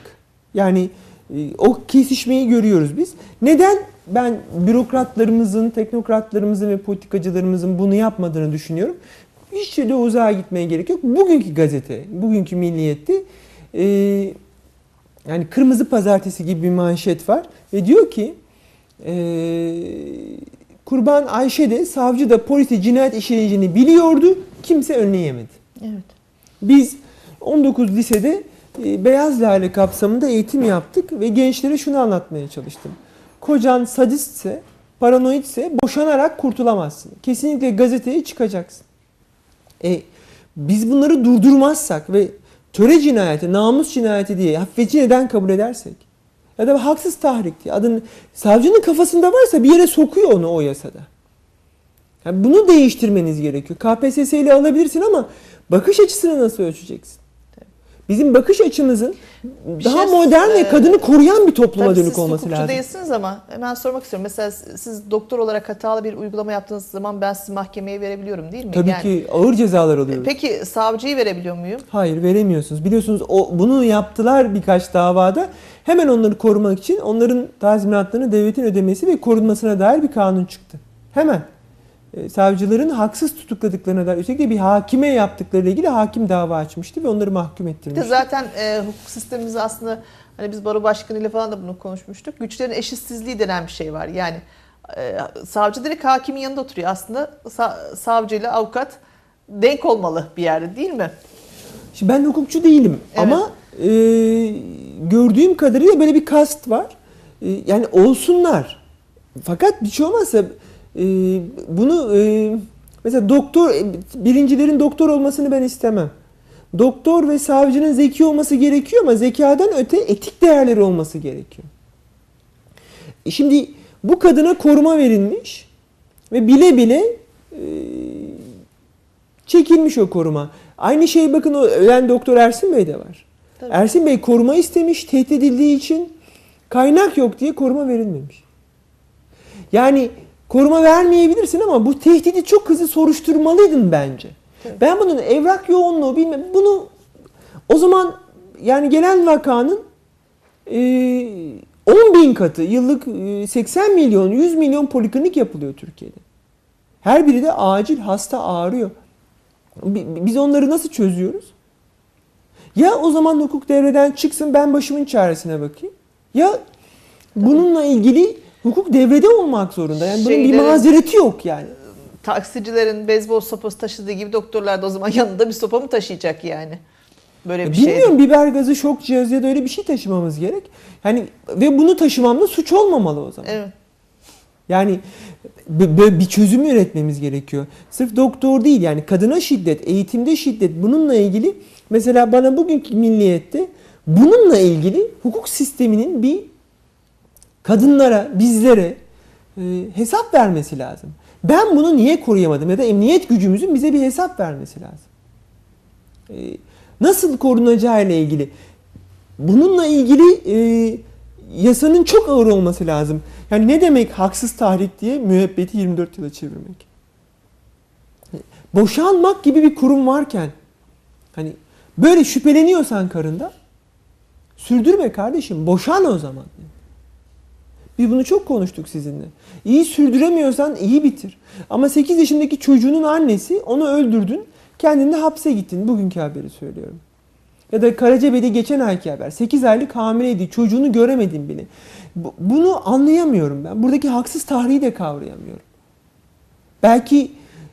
Yani e, o kesişmeyi görüyoruz biz. Neden? Ben bürokratlarımızın, teknokratlarımızın ve politikacılarımızın bunu yapmadığını düşünüyorum. Hiç şöyle uzağa gitmeye gerek yok. Bugünkü gazete, bugünkü Milliyet'te e, yani Kırmızı Pazartesi gibi bir manşet var. Ve diyor ki e, kurban Ayşe de, savcı da polise cinayet işleyeceğini biliyordu. Kimse önleyemedi. Evet. Biz on dokuz lisede e, Beyaz Lale kapsamında eğitim yaptık ve gençlere şunu anlatmaya çalıştım. Kocan sadistse, paranoidse boşanarak kurtulamazsın. Kesinlikle gazeteye çıkacaksın. E, biz bunları durdurmazsak ve töre cinayeti, namus cinayeti diye hafifçe neden kabul edersek ya da haksız tahrik diye adını, savcının kafasında varsa bir yere sokuyor onu o yasada. Yani bunu değiştirmeniz gerekiyor. K P S S ile alabilirsin ama bakış açısını nasıl ölçeceksin? Bizim bakış açımızın bir daha şey, modern ve kadını koruyan bir topluma dönük olması lazım. Siz değilsiniz ama hemen sormak istiyorum. Mesela siz doktor olarak hatalı bir uygulama yaptığınız zaman ben sizi mahkemeye verebiliyorum değil mi? Tabii yani, ki ağır cezalar alıyoruz. Peki savcıyı verebiliyor muyum? Hayır, veremiyorsunuz. Biliyorsunuz o, bunu yaptılar birkaç davada. Hemen onları korumak için onların tazminatlarını devletin ödemesi ve korunmasına dair bir kanun çıktı. Hemen. Savcıların haksız tutukladıklarına dair, özellikle bir hakime yaptıklarıyla ilgili hakim dava açmıştı ve onları mahkum ettirmişti. Bir de zaten e, hukuk sistemimiz aslında, hani biz baro başkanıyla falan da bunu konuşmuştuk. Güçlerin eşitsizliği denen bir şey var. Yani e, savcı direkt hakimin yanında oturuyor. Aslında sa- savcıyla avukat denk olmalı bir yerde değil mi? Şimdi ben hukukçu değilim, evet, ama e, gördüğüm kadarıyla böyle bir kast var. E, yani olsunlar. Fakat bir şey olmazsa... Ee, bunu e, mesela doktor, birincilerin doktor olmasını ben istemem. Doktor ve savcının zeki olması gerekiyor ama zekadan öte etik değerleri olması gerekiyor. E şimdi bu kadına koruma verilmiş ve bile bile e, çekilmiş o koruma. Aynı şey bakın o ölen Doktor Ersin Bey de var. Tabii. Ersin Bey koruma istemiş, tehdit edildiği için kaynak yok diye koruma verilmemiş. Yani koruma vermeyebilirsin ama bu tehdidi çok hızlı soruşturmalıydın bence. Evet. Ben bunun evrak yoğunluğu bilmem, bunu o zaman yani gelen vakanın e, on bin katı, yıllık seksen milyon, yüz milyon poliklinik yapılıyor Türkiye'de. Her biri de acil, hasta ağrıyor. Biz onları nasıl çözüyoruz? Ya o zaman hukuk devreden çıksın, ben başımın çaresine bakayım. Ya bununla ilgili... Hukuk devrede olmak zorunda. Yani bunun bir mazereti yok yani. Taksicilerin beyzbol sopası taşıdığı gibi doktorlar da o zaman yanında bir sopa mı taşıyacak yani? Böyle bir şey. Bilmiyorum, biber gazı, şok cihazı ya da öyle bir şey taşımamız gerek. Yani ve bunu taşımamda suç olmamalı o zaman. Evet. Yani böyle bir çözüm üretmemiz gerekiyor. Sırf doktor değil yani, kadına şiddet, eğitimde şiddet, bununla ilgili mesela bana bugünkü Milliyet'te bununla ilgili hukuk sisteminin bir kadınlara, bizlere e, hesap vermesi lazım. Ben bunu niye koruyamadım ya da emniyet gücümüzün bize bir hesap vermesi lazım. E, nasıl korunacağı ile ilgili. Bununla ilgili e, yasanın çok ağır olması lazım. Yani ne demek haksız tahrik diye müebbeti yirmi dört yıla çevirmek? boşanmak gibi bir kurum varken hani böyle şüpheleniyorsan karında sürdürme kardeşim, boşan o zaman. Biz bunu çok konuştuk sizinle. İyi sürdüremiyorsan iyi bitir. Ama sekiz yaşındaki çocuğunun annesi onu öldürdün, kendin de hapse gittin. Bugünkü haberi söylüyorum. Ya da Karacabey'de geçen ayki haber. sekiz aylık hamileydi, çocuğunu göremedim bile. Bunu anlayamıyorum ben. Buradaki haksız tahriyi de kavrayamıyorum. Belki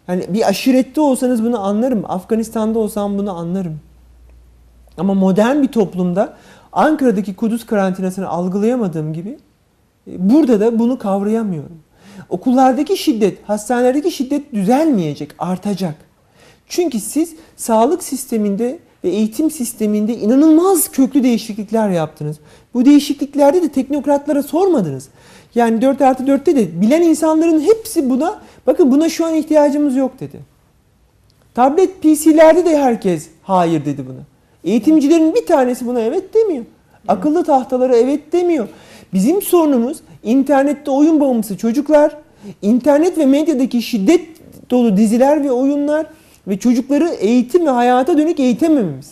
yani bir aşirette olsanız bunu anlarım. Afganistan'da olsam bunu anlarım. Ama modern bir toplumda Ankara'daki Kudüs karantinasını algılayamadığım gibi burada da bunu kavrayamıyorum. Okullardaki şiddet, hastanelerdeki şiddet düzelmeyecek, artacak. Çünkü siz sağlık sisteminde ve eğitim sisteminde inanılmaz köklü değişiklikler yaptınız. Bu değişikliklerde de teknokratlara sormadınız. Yani dört artı dörtte de bilen insanların hepsi buna, bakın buna şu an ihtiyacımız yok dedi. Tablet P C'lerde de herkes hayır dedi buna. Eğitimcilerin bir tanesi buna evet demiyor. Akıllı tahtalara evet demiyor. Bizim sorunumuz internette oyun bağımlısı çocuklar, internet ve medyadaki şiddet dolu diziler ve oyunlar ve çocukları eğitim ve hayata dönük eğitemememiz.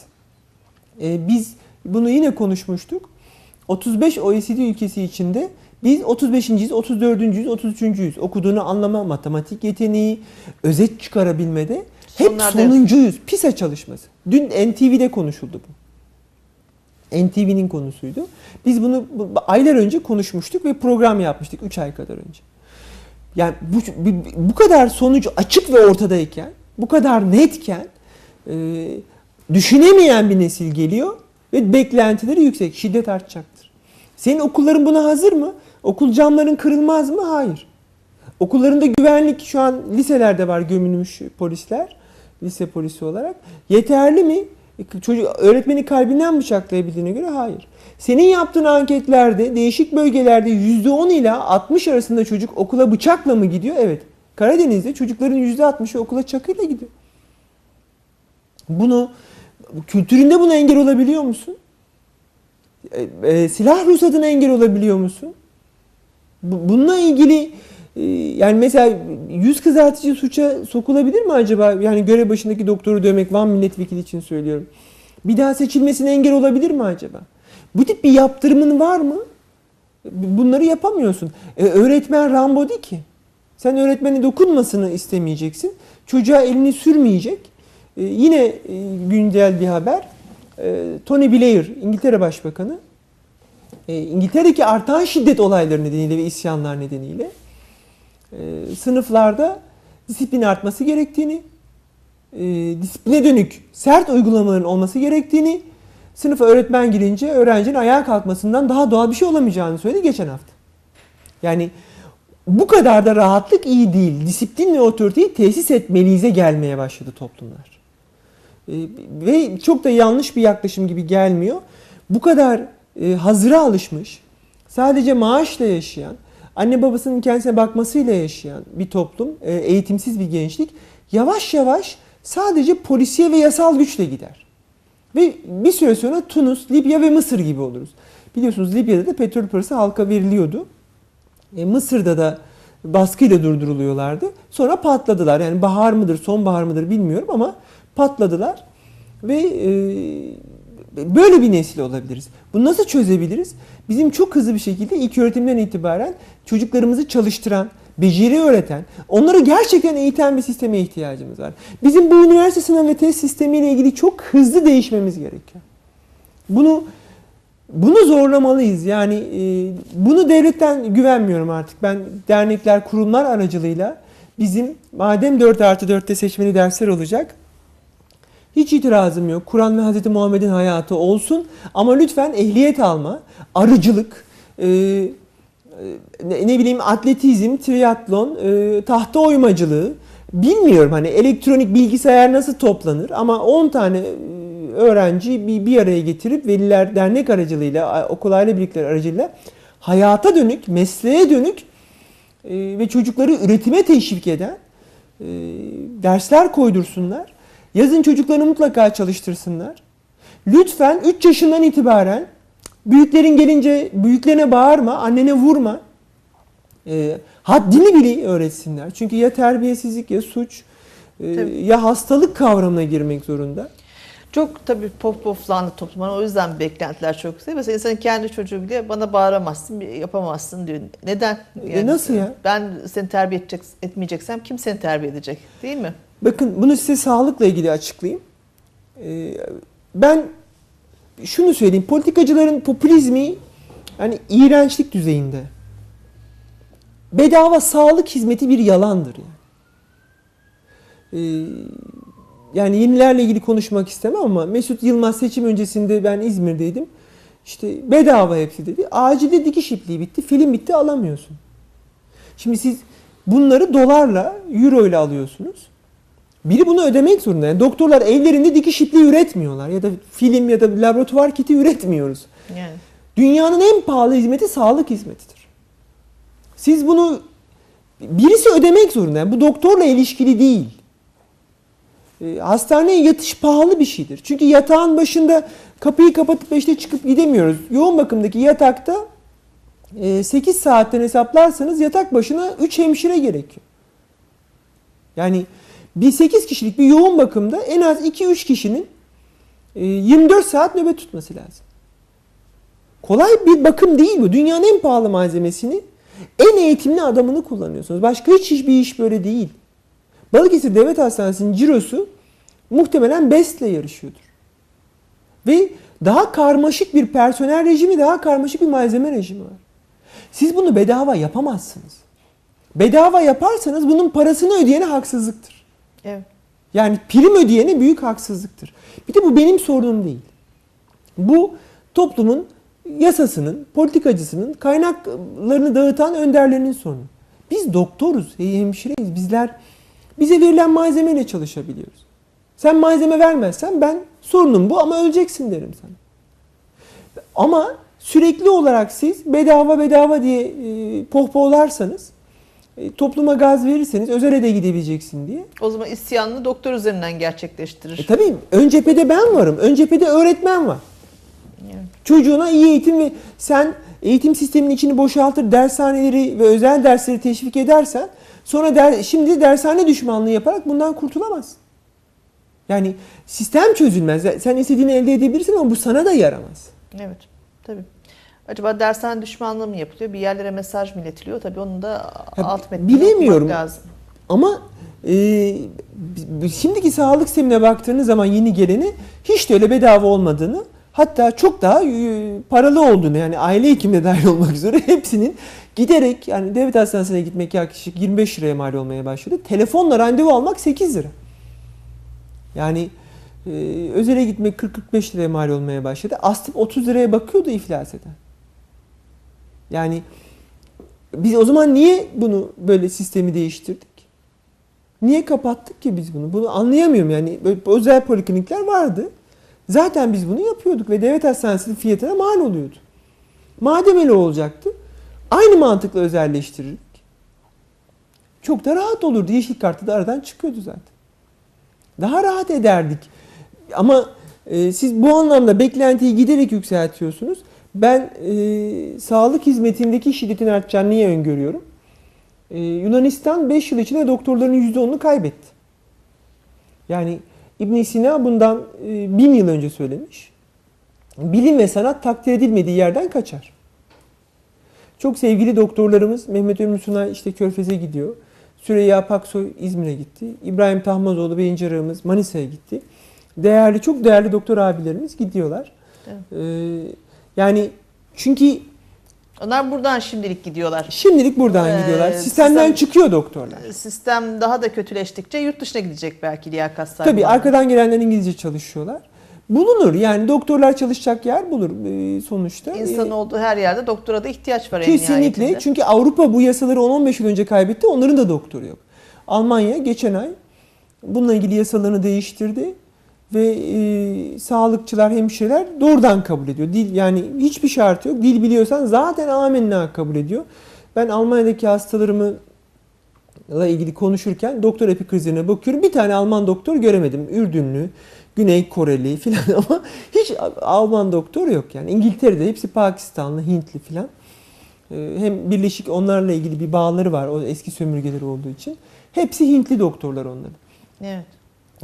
Ee, biz bunu yine konuşmuştuk. otuz beş O E C D ülkesi içinde biz otuz beşinciyiz, otuz dördüncüyüz, otuz üçüncüyüz. Okuduğunu anlama, matematik yeteneği, özet çıkarabilmede hep Sonlarda... sonuncuyuz. PISA çalışması. Dün N T V'de konuşuldu bu. N T V'nin konusuydu. Biz bunu aylar önce konuşmuştuk ve program yapmıştık üç ay kadar önce. Yani bu, bu kadar sonuç açık ve ortadayken, bu kadar netken e, düşünemeyen bir nesil geliyor ve beklentileri yüksek. Şiddet artacaktır. Senin okulların buna hazır mı? Okul camların kırılmaz mı? Hayır. Okullarında güvenlik şu an liselerde var gömülmüş polisler. Lise polisi olarak. Yeterli mi? Çocuk öğretmeni kalbinden bıçaklayabildiğine göre hayır. Senin yaptığın anketlerde değişik bölgelerde yüzde on ila altmış arasında çocuk okula bıçakla mı gidiyor? Evet. Karadeniz'de çocukların yüzde altmışı okula çakıyla gidiyor. Bunu kültüründe buna engel olabiliyor musun? E, e, silah ruhsatına engel olabiliyor musun? Bu, bununla ilgili e, yani mesela yüz kızartıcı suça sokulabilir mi acaba? Yani görev başındaki doktoru dövmek, Van milletvekili için söylüyorum. Bir daha seçilmesine engel olabilir mi acaba? Bu tip bir yaptırımın var mı? Bunları yapamıyorsun. E, öğretmen Rambo değil ki. Sen öğretmeni dokunmasını istemeyeceksin. Çocuğa elini sürmeyecek. Ee, yine e, güncel bir haber. Ee, Tony Blair, İngiltere Başbakanı. Ee, İngiltere'deki artan şiddet olayları nedeniyle ve isyanlar nedeniyle e, sınıflarda disiplin artması gerektiğini, e, disipline dönük sert uygulamaların olması gerektiğini, sınıfa öğretmen girince öğrencinin ayağa kalkmasından daha doğal bir şey olamayacağını söyledi geçen hafta. Yani bu kadar da rahatlık iyi değil. Disiplin ve otoriteyi tesis etmeliyiz'e gelmeye başladı toplumlar. E, ve çok da yanlış bir yaklaşım gibi gelmiyor. Bu kadar e, hazıra alışmış, sadece maaşla yaşayan, anne babasının kendisine bakmasıyla yaşayan bir toplum, e, eğitimsiz bir gençlik yavaş yavaş sadece polisiye ve yasal güçle gider. Ve bir süre sonra Tunus, Libya ve Mısır gibi oluruz. Biliyorsunuz Libya'da da petrol parası halka veriliyordu. Mısır'da da baskıyla durduruluyorlardı. Sonra patladılar. Yani bahar mıdır, sonbahar mıdır bilmiyorum ama patladılar. Ve e, böyle bir nesil olabiliriz. Bunu nasıl çözebiliriz? Bizim çok hızlı bir şekilde ilköğretimden itibaren çocuklarımızı çalıştıran, beceri öğreten, onları gerçekten eğiten bir sisteme ihtiyacımız var. Bizim bu üniversite sınav ve test sistemiyle ilgili çok hızlı değişmemiz gerekiyor. Bunu Bunu zorlamalıyız. Yani e, bunu devletten güvenmiyorum artık. Ben dernekler, kurumlar aracılığıyla bizim madem dört artı dörtte seçmeli dersler olacak, hiç itirazım yok. Kur'an ve Hazreti Muhammed'in hayatı olsun ama lütfen ehliyet alma, arıcılık, e, ne, ne bileyim atletizm, triatlon, e, tahta oymacılığı, bilmiyorum hani elektronik bilgisayar nasıl toplanır ama on tane öğrenciyi bir, bir araya getirip veliler dernek aracılığıyla, okul aile birlikleri aracılığıyla hayata dönük, mesleğe dönük e, ve çocukları üretime teşvik eden e, dersler koydursunlar. Yazın çocuklarını mutlaka çalıştırsınlar. Lütfen üç yaşından itibaren büyüklerin gelince büyüklerine bağırma, annene vurma. E, haddini bile öğretsinler. Çünkü ya terbiyesizlik ya suç Tabii. Ya hastalık kavramına girmek zorunda. Çok tabii pop poflandı toplum. O yüzden beklentiler çok yüksek. Mesela insanın kendi çocuğu bile bana bağıramazsın, yapamazsın diyor. Neden? Yani e nasıl ya? Ben seni terbiye edecek, etmeyeceksem kim seni terbiye edecek? Değil mi? Bakın bunu size sağlıkla ilgili açıklayayım. Ee, ben şunu söyleyeyim. Politikacıların popülizmi hani iğrençlik düzeyinde. Bedava sağlık hizmeti bir yalandır. Yani. Ee, Yani yenilerle ilgili konuşmak istemem ama Mesut Yılmaz seçim öncesinde ben İzmir'deydim. İşte bedava hepsi dedi. Acilde dikiş ipliği bitti, film bitti, alamıyorsun. Şimdi siz bunları dolarla, euro ile alıyorsunuz. Biri bunu ödemek zorunda. Yani doktorlar evlerinde dikiş ipliği üretmiyorlar. Ya da film ya da laboratuvar kiti üretmiyoruz. Yani. Dünyanın en pahalı hizmeti sağlık hizmetidir. Siz bunu birisi ödemek zorunda. Yani bu doktorla ilişkili değil. Hastaneye yatış pahalı bir şeydir. Çünkü yatağın başında kapıyı kapatıp işte çıkıp gidemiyoruz. Yoğun bakımdaki yatakta sekiz saatten hesaplarsanız yatak başına üç hemşire gerekiyor. Yani bir sekiz kişilik bir yoğun bakımda en az iki üç kişinin yirmi dört saat nöbet tutması lazım. Kolay bir bakım değil bu. Dünyanın en pahalı malzemesini, en eğitimli adamını kullanıyorsunuz. Başka hiç hiçbir iş böyle değil. Balıkesir Devlet Hastanesi'nin cirosu muhtemelen B E S'le yarışıyordur. Ve daha karmaşık bir personel rejimi, daha karmaşık bir malzeme rejimi var. Siz bunu bedava yapamazsınız. Bedava yaparsanız bunun parasını ödeyene haksızlıktır. Evet. Yani prim ödeyene büyük haksızlıktır. Bir de bu benim sorunum değil. Bu toplumun yasasının, politikacısının, kaynaklarını dağıtan önderlerinin sorunu. Biz doktoruz, hemşireyiz, bizler... Bize verilen malzemeyle çalışabiliyoruz. Sen malzeme vermezsen ben sorunum bu ama öleceksin derim sana. Ama sürekli olarak siz bedava bedava diye e, pohpolarsanız, e, topluma gaz verirseniz özele de gidebileceksin diye. O zaman isyanını doktor üzerinden gerçekleştirir. E, tabii ön cephede ben varım. Ön cephede öğretmen var. Yani. Çocuğuna iyi eğitim ve sen eğitim sisteminin içini boşaltır, dershaneleri ve özel dersleri teşvik edersen sonra der, şimdi dershane düşmanlığı yaparak bundan kurtulamaz. Yani sistem çözülmez. Sen istediğini elde edebilirsin ama bu sana da yaramaz. Evet, tabii. Acaba dershane düşmanlığı mı yapılıyor? Bir yerlere mesaj mı iletiliyor? Tabii onun da alt metnini bilmiyorum lazım. Ama e, şimdiki sağlık sistemine baktığınız zaman yeni geleni hiç de öyle bedava olmadığını, hatta çok daha paralı olduğunu, yani aile hekimine dahil olmak üzere hepsinin giderek, yani devlet hastanesine gitmek yaklaşık yirmi beş liraya mal olmaya başladı. Telefonla randevu almak sekiz lira. Yani e, özele gitmek kırk kırk beş liraya mal olmaya başladı. Astım otuz liraya bakıyordu iflas eden. Yani biz o zaman niye bunu böyle sistemi değiştirdik? Niye kapattık ki biz bunu? Bunu anlayamıyorum yani. Böyle özel poliklinikler vardı. Zaten biz bunu yapıyorduk ve devlet hastanesinin fiyatına mal oluyordu. Madem öyle olacaktı, aynı mantıkla özelleştirirdik. Çok da rahat olurdu. Yeşil kartı da aradan çıkıyordu zaten. Daha rahat ederdik. Ama e, siz bu anlamda beklentiyi giderek yükseltiyorsunuz. Ben e, sağlık hizmetindeki şiddetin artacağını niye öngörüyorum? E, Yunanistan beş yıl içinde doktorların yüzde onunu kaybetti. Yani İbn Sina bundan e, bin yıl önce söylemiş. Bilim ve sanat takdir edilmediği yerden kaçar. Çok sevgili doktorlarımız Mehmet Ömür Sunay işte Körfez'e gidiyor. Süreyya Paksoy İzmir'e gitti. İbrahim Tahmazoğlu Beyin Cerrahımız Manisa'ya gitti. Değerli, çok değerli doktor abilerimiz gidiyorlar. Evet. Ee, yani çünkü... Onlar buradan şimdilik gidiyorlar. Şimdilik buradan ee, gidiyorlar. Sistemden sistem, çıkıyor doktorlar. Sistem daha da kötüleştikçe yurt dışına gidecek belki liyakat sahibi. Tabii arkadan gelenlerin İngilizce çalışıyorlar. Bulunur yani doktorlar çalışacak yer bulur sonuçta. İnsan olduğu her yerde doktora da ihtiyaç var en nihayetinde. Kesinlikle çünkü Avrupa bu yasaları on on beş yıl önce kaybetti, onların da doktoru yok. Almanya geçen ay bununla ilgili yasalarını değiştirdi ve e, sağlıkçılar, hemşireler doğrudan kabul ediyor. Dil, yani hiçbir şart yok, dil biliyorsan zaten amenna kabul ediyor. Ben Almanya'daki hastalarımla ilgili konuşurken doktor epikrizine bakıyorum, bir tane Alman doktor göremedim, Ürdünlü. Güney Koreli filan ama hiç Alman doktor yok yani. İngiltere'de hepsi Pakistanlı, Hintli filan. Hem birleşik onlarla ilgili bir bağları var o eski sömürgeleri olduğu için. Hepsi Hintli doktorlar onların. Evet.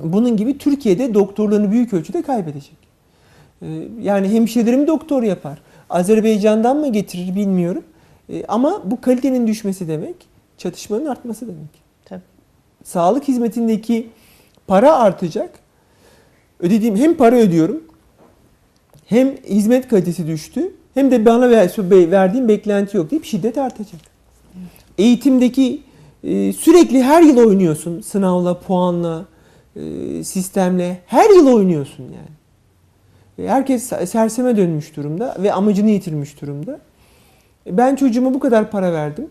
Bunun gibi Türkiye'de doktorlarını büyük ölçüde kaybedecek. Yani hemşirelerimi doktor yapar. Azerbaycan'dan mı getirir bilmiyorum. Ama bu kalitenin düşmesi demek, çatışmanın artması demek. Tabii. Sağlık hizmetindeki para artacak. Ödediğim, hem para ödüyorum, hem hizmet kalitesi düştü, hem de bana verdiğim beklenti yok deyip şiddet artacak. Evet. Eğitimdeki sürekli her yıl oynuyorsun sınavla, puanla, sistemle. Her yıl oynuyorsun yani. Herkes serseme dönmüş durumda ve amacını yitirmiş durumda. Ben çocuğuma bu kadar para verdim.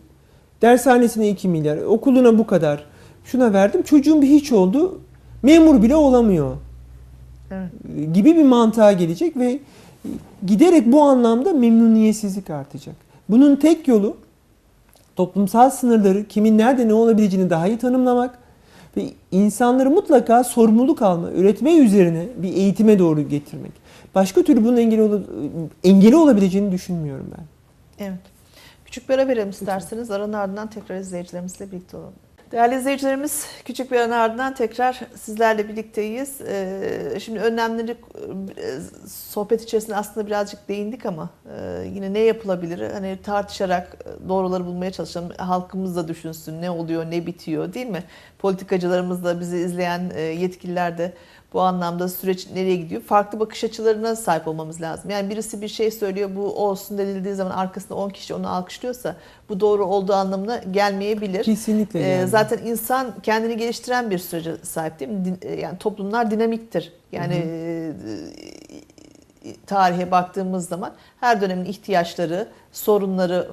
Dershanesine iki milyar, okuluna bu kadar, şuna verdim. Çocuğum bir hiç oldu, memur bile olamıyor. Evet. Gibi bir mantığa gelecek ve giderek bu anlamda memnuniyetsizlik artacak. Bunun tek yolu toplumsal sınırları, kimin nerede ne olabileceğini daha iyi tanımlamak ve insanları mutlaka sorumluluk alma, üretme üzerine bir eğitime doğru getirmek. Başka türlü bunun engeli, ol engeli olabileceğini düşünmüyorum ben. Evet. Küçük bir ara verelim isterseniz. Aranın ardından tekrar izleyicilerimizle birlikte olalım. Değerli izleyicilerimiz, küçük bir aranın ardından tekrar sizlerle birlikteyiz. Şimdi önlemleri sohbet içerisinde aslında birazcık değindik ama yine ne yapılabilir? Hani tartışarak doğruları bulmaya çalışalım. Halkımız da düşünsün ne oluyor, ne bitiyor, değil mi? Politikacılarımız da, bizi izleyen yetkililer de bu anlamda süreç nereye gidiyor? Farklı bakış açılarına sahip olmamız lazım. Yani birisi bir şey söylüyor, bu olsun denildiği zaman arkasında on kişi onu alkışlıyorsa bu doğru olduğu anlamına gelmeyebilir. Kesinlikle. Yani. Ee, zaten insan kendini geliştiren bir sürece sahip, değil mi? Yani toplumlar dinamiktir. Yani hı hı. tarihe baktığımız zaman her dönemin ihtiyaçları, sorunları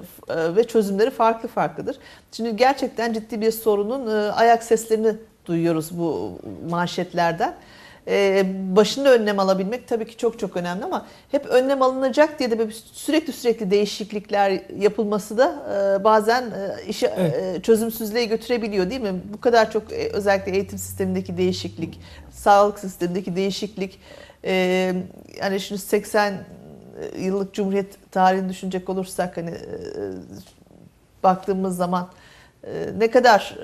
ve çözümleri farklı farklıdır. Şimdi gerçekten ciddi bir sorunun ayak seslerini duyuyoruz bu manşetlerden. Ee, başında önlem alabilmek tabii ki çok çok önemli ama hep önlem alınacak diye de böyle sürekli sürekli değişiklikler yapılması da e, bazen e, işi evet. e, çözümsüzlüğe götürebiliyor, değil mi? Bu kadar çok e, özellikle eğitim sistemindeki değişiklik, sağlık sistemindeki değişiklik, e, yani şimdi seksen yıllık Cumhuriyet tarihini düşünecek olursak hani e, baktığımız zaman ne kadar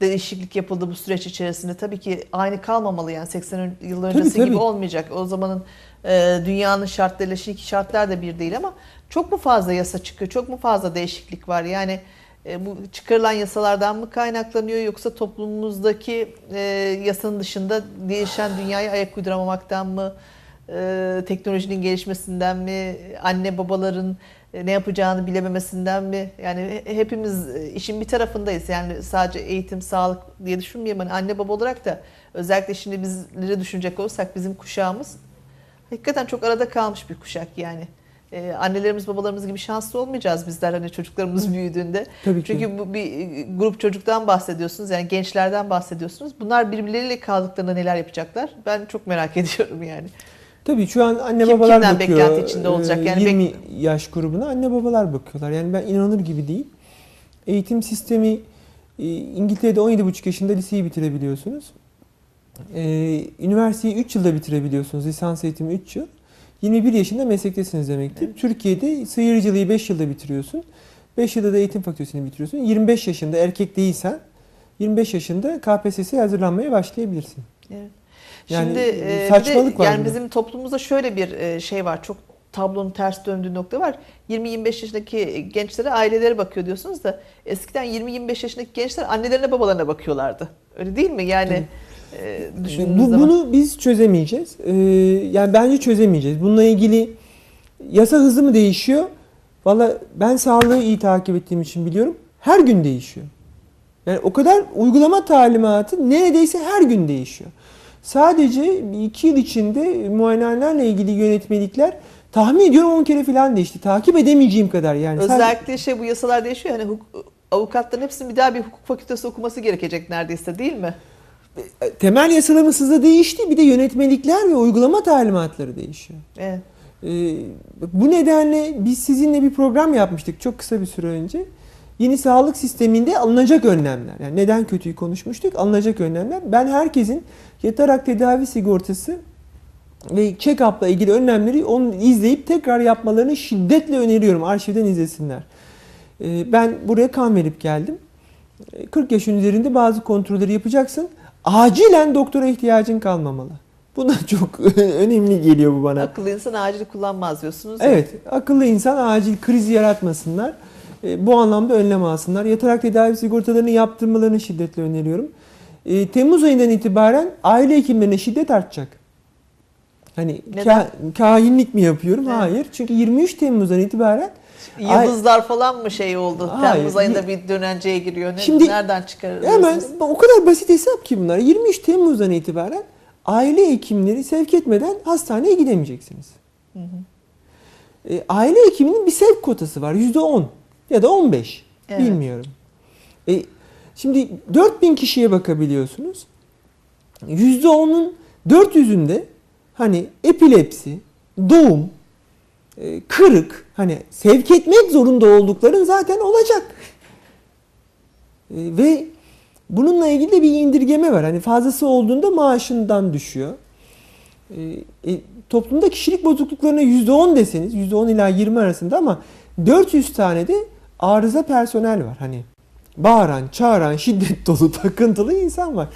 değişiklik yapıldı bu süreç içerisinde. Tabii ki aynı kalmamalı, yani seksen yıl öncesi tabii, gibi tabii. olmayacak. O zamanın dünyanın şartları, şimdiki şartlar da bir değil ama çok mu fazla yasa çıkıyor, çok mu fazla değişiklik var? Yani bu çıkarılan yasalardan mı kaynaklanıyor yoksa toplumumuzdaki yasanın dışında değişen dünyaya ayak uyduramamaktan mı, teknolojinin gelişmesinden mi, anne babaların ne yapacağını bilememesinden mi? Yani hepimiz işin bir tarafındayız. Yani sadece eğitim, sağlık diye düşünmeyeyim. Yani anne baba olarak da özellikle şimdi bizleri düşünecek olursak bizim kuşağımız hakikaten çok arada kalmış bir kuşak yani. Ee, annelerimiz, babalarımız gibi şanslı olmayacağız bizler hani çocuklarımız büyüdüğünde. Tabii ki. Çünkü bu bir grup çocuktan bahsediyorsunuz, yani gençlerden bahsediyorsunuz. Bunlar birbirleriyle kaldıklarında neler yapacaklar? Ben çok merak ediyorum yani. Tabii şu an anne Kim, babalar bakıyor. Beklenti içinde olacak? Yani yirmi yaş grubuna anne babalar bakıyorlar. Yani ben inanılır gibi değil. Eğitim sistemi İngiltere'de on yedi buçuk yaşında liseyi bitirebiliyorsunuz. Ee, üniversiteyi üç yılda bitirebiliyorsunuz. Lisans eğitimi üç yıl. yirmi bir yaşında meslektesiniz demektir. Evet. Türkiye'de sıyırıcılığı beş yılda bitiriyorsun. beş yılda da eğitim fakültesini bitiriyorsun. yirmi beş yaşında erkek değilsen yirmi beş yaşında K P S S'ye hazırlanmaya başlayabilirsin. Evet. Yani şimdi saçmalık de, var. Yani burada. Bizim toplumumuzda şöyle bir şey var. Çok tablonun ters döndüğü nokta var. yirmi yirmi beş yaşındaki gençlere aileleri bakıyor diyorsunuz da eskiden yirmi yirmi beş yaşındaki gençler annelerine babalarına bakıyorlardı. Öyle değil mi? Yani e, düşündüğünüz Bu, zaman. Bunu biz çözemeyeceğiz. Ee, yani bence çözemeyeceğiz. Bununla ilgili yasa hızlı mı değişiyor? Valla ben sağlığı iyi takip ettiğim için biliyorum. Her gün değişiyor. Yani o kadar uygulama talimatı neredeyse her gün değişiyor. Sadece iki yıl içinde muayenelerle ilgili yönetmelikler tahmin ediyorum on kere falan değişti. Takip edemeyeceğim kadar yani. Özellikle şey bu yasalar değişiyor. Hani hukuk, avukatların hepsinin bir daha bir hukuk fakültesi okuması gerekecek neredeyse, değil mi? Temel yasalarımız hızla değişti. Bir de yönetmelikler ve uygulama talimatları değişiyor. Evet. Ee, bu nedenle biz sizinle bir program yapmıştık çok kısa bir süre önce. Yeni sağlık sisteminde alınacak önlemler. Yani neden kötüyü konuşmuştuk? Alınacak önlemler. Ben herkesin yatarak tedavi sigortası ve check-up'la ilgili önlemleri onu izleyip tekrar yapmalarını şiddetle öneriyorum. Arşivden izlesinler. Ben buraya kan verip geldim. kırk yaşın üzerinde bazı kontrolleri yapacaksın. acilen doktora ihtiyacın kalmamalı. Buna çok önemli geliyor bu bana. Akıllı insan acil kullanmaz diyorsunuz. Evet, akıllı insan acil krizi yaratmasınlar. E, bu anlamda önlem alsınlar. Yatarak tedavi sigortalarını yaptırmalarını şiddetle öneriyorum. E, Temmuz ayından itibaren aile hekimlerine şiddet artacak. Hani ka kahinlik mi yapıyorum? Evet. Hayır. Çünkü yirmi üç Temmuz'dan itibaren yıldızlar falan mı şey oldu? Hayır. Temmuz ayında bir dönenceye giriyor. Ne, şimdi nereden çıkarırız? Hemen o kadar basit hesap ki bunlar. yirmi üç Temmuz'dan itibaren aile hekimleri sevk etmeden hastaneye gidemeyeceksiniz. Hı hı. E, aile hekiminin bir sevk kotası var. yüzde on ya da on beş. Evet. Bilmiyorum. E, şimdi dört bin kişiye bakabiliyorsunuz. yüzde onun dört yüzünde hani epilepsi, doğum, e, kırık, hani sevk etmek zorunda oldukların zaten olacak. E, ve bununla ilgili de bir indirgeme var. Hani fazlası olduğunda maaşından düşüyor. E, e, toplumda kişilik bozukluklarına yüzde on deseniz, yüzde on ila yirmi arasında, ama dört yüz tane de arıza personel var. Hani bağıran, çağıran, şiddet dolu, takıntılı insan var.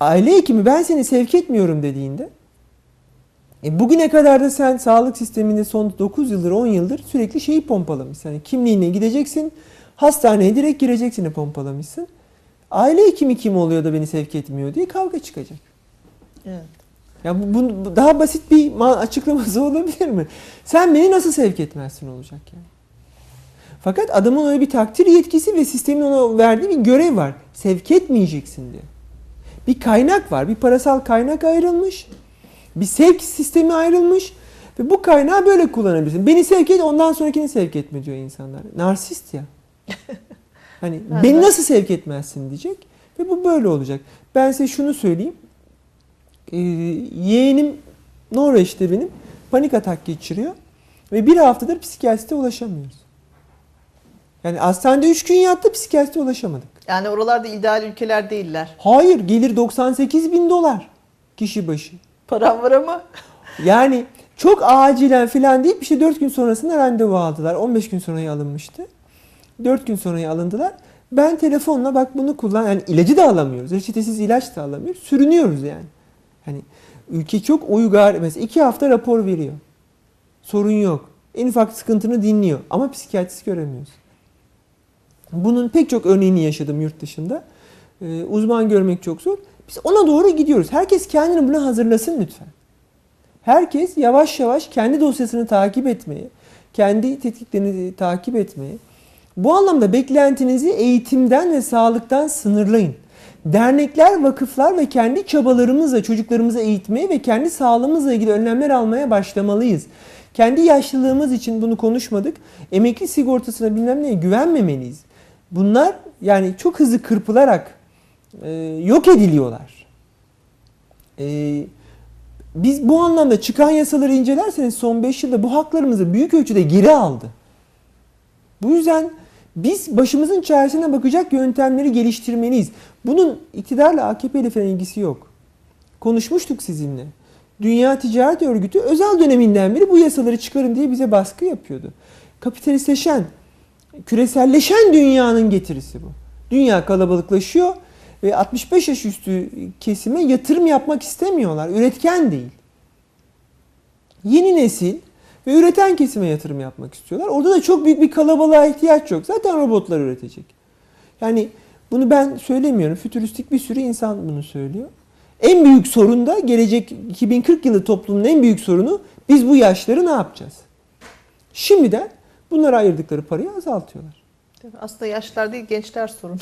Aile hekimi ben seni sevk etmiyorum dediğinde, e, bugüne kadar da sen sağlık sisteminde son dokuz yıldır, on yıldır sürekli şeyi pompalamışsın. Yani kimliğine gideceksin, hastaneye direkt gireceksin, pompalamışsın. Aile hekimi kim oluyor da beni sevk etmiyor diye kavga çıkacak. Evet. Ya bu, bu daha basit bir açıklaması olabilir mi? Sen beni nasıl sevk etmezsin olacak yani. Fakat adamın öyle bir takdir yetkisi ve sistemin ona verdiği bir görev var. Sevk etmeyeceksin diye. Bir kaynak var, bir parasal kaynak ayrılmış, bir sevk sistemi ayrılmış ve bu kaynağı böyle kullanabilirsin. Beni sevk et, ondan sonrakini sevk etme diyor insanlar. Narsist ya. Hani beni nasıl sevk etmezsin diyecek ve bu böyle olacak. Ben size şunu söyleyeyim. Ee, yeğenim Norveç'te benim panik atak geçiriyor ve bir haftadır psikiyatriste ulaşamıyoruz. Yani hastanede üç gün yattı, psikiyatriste ulaşamadık. Yani oralarda ideal ülkeler değiller. Hayır, gelir doksan sekiz bin dolar kişi başı. Param var ama. Yani çok acilen filan deyip işte dört gün sonrasında randevu aldılar. on beş gün sonraya alınmıştı. dört gün sonraya alındılar. Ben telefonla bak bunu kullan, yani ilacı da alamıyoruz. Reçetesiz ilaç da alamıyoruz. Sürünüyoruz yani. Hani ülke çok uygar. Mesela iki hafta rapor veriyor. Sorun yok. En ufak sıkıntını dinliyor. Ama psikiyatrist göremiyoruz. Bunun pek çok örneğini yaşadım yurt dışında. Ee, uzman görmek çok zor. Biz ona doğru gidiyoruz. Herkes kendini buna hazırlasın lütfen. Herkes yavaş yavaş kendi dosyasını takip etmeye, kendi tetkiklerini takip etmeye, bu anlamda beklentinizi eğitimden ve sağlıktan sınırlayın. Dernekler, vakıflar ve kendi çabalarımızla çocuklarımızı eğitmeye ve kendi sağlığımızla ilgili önlemler almaya başlamalıyız. Kendi yaşlılığımız için bunu konuşmadık. Emekli sigortasına bilmem neye güvenmemeliyiz. Bunlar yani çok hızlı kırpılarak e, yok ediliyorlar. E, biz bu anlamda çıkan yasaları incelerseniz son beş yılda bu haklarımızı büyük ölçüde geri aldı. Bu yüzden biz başımızın çaresine bakacak yöntemleri geliştirmeliyiz. Bunun iktidarla, A K P ile falan ilgisi yok. Konuşmuştuk sizinle. Dünya Ticaret Örgütü özel döneminden beri bu yasaları çıkarın diye bize baskı yapıyordu. Kapitalistleşen, küreselleşen dünyanın getirisi bu. Dünya kalabalıklaşıyor ve altmış beş yaş üstü kesime yatırım yapmak istemiyorlar. Üretken değil. Yeni nesil ve üreten kesime yatırım yapmak istiyorlar. Orada da çok büyük bir kalabalığa ihtiyaç yok. Zaten robotlar üretecek. Yani bunu ben söylemiyorum. Fütüristik bir sürü insan bunu söylüyor. En büyük sorun da gelecek iki bin kırk yılı toplumun en büyük sorunu, biz bu yaşları ne yapacağız? Şimdiden bunlara ayırdıkları parayı azaltıyorlar. Aslında yaşlar değil, gençler sorunu.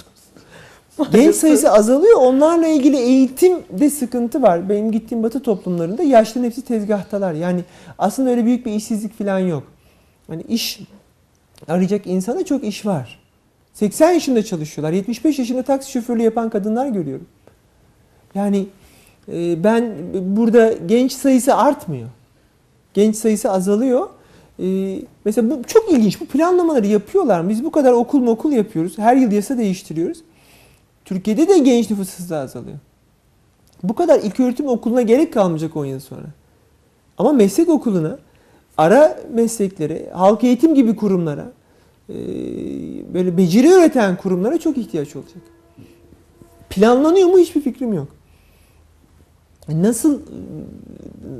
Genç sayısı azalıyor. Onlarla ilgili eğitimde sıkıntı var. Benim gittiğim Batı toplumlarında yaşlıların hepsi tezgahtalar. Yani aslında öyle büyük bir işsizlik falan yok. Hani iş arayacak insana çok iş var. seksen yaşında çalışıyorlar. yetmiş beş yaşında taksi şoförlüğü yapan kadınlar görüyorum. Yani ben burada genç sayısı artmıyor. Genç sayısı azalıyor. Mesela bu çok ilginç. Bu planlamaları yapıyorlar. Biz bu kadar okul mu okul yapıyoruz. Her yıl yasa değiştiriyoruz. Türkiye'de de genç nüfus hızla azalıyor. Bu kadar ilköğretim okuluna gerek kalmayacak on yıl sonra. Ama meslek okuluna, ara mesleklere, halk eğitim gibi kurumlara, böyle beceri üreten kurumlara çok ihtiyaç olacak. Planlanıyor mu? Hiçbir fikrim yok. Nasıl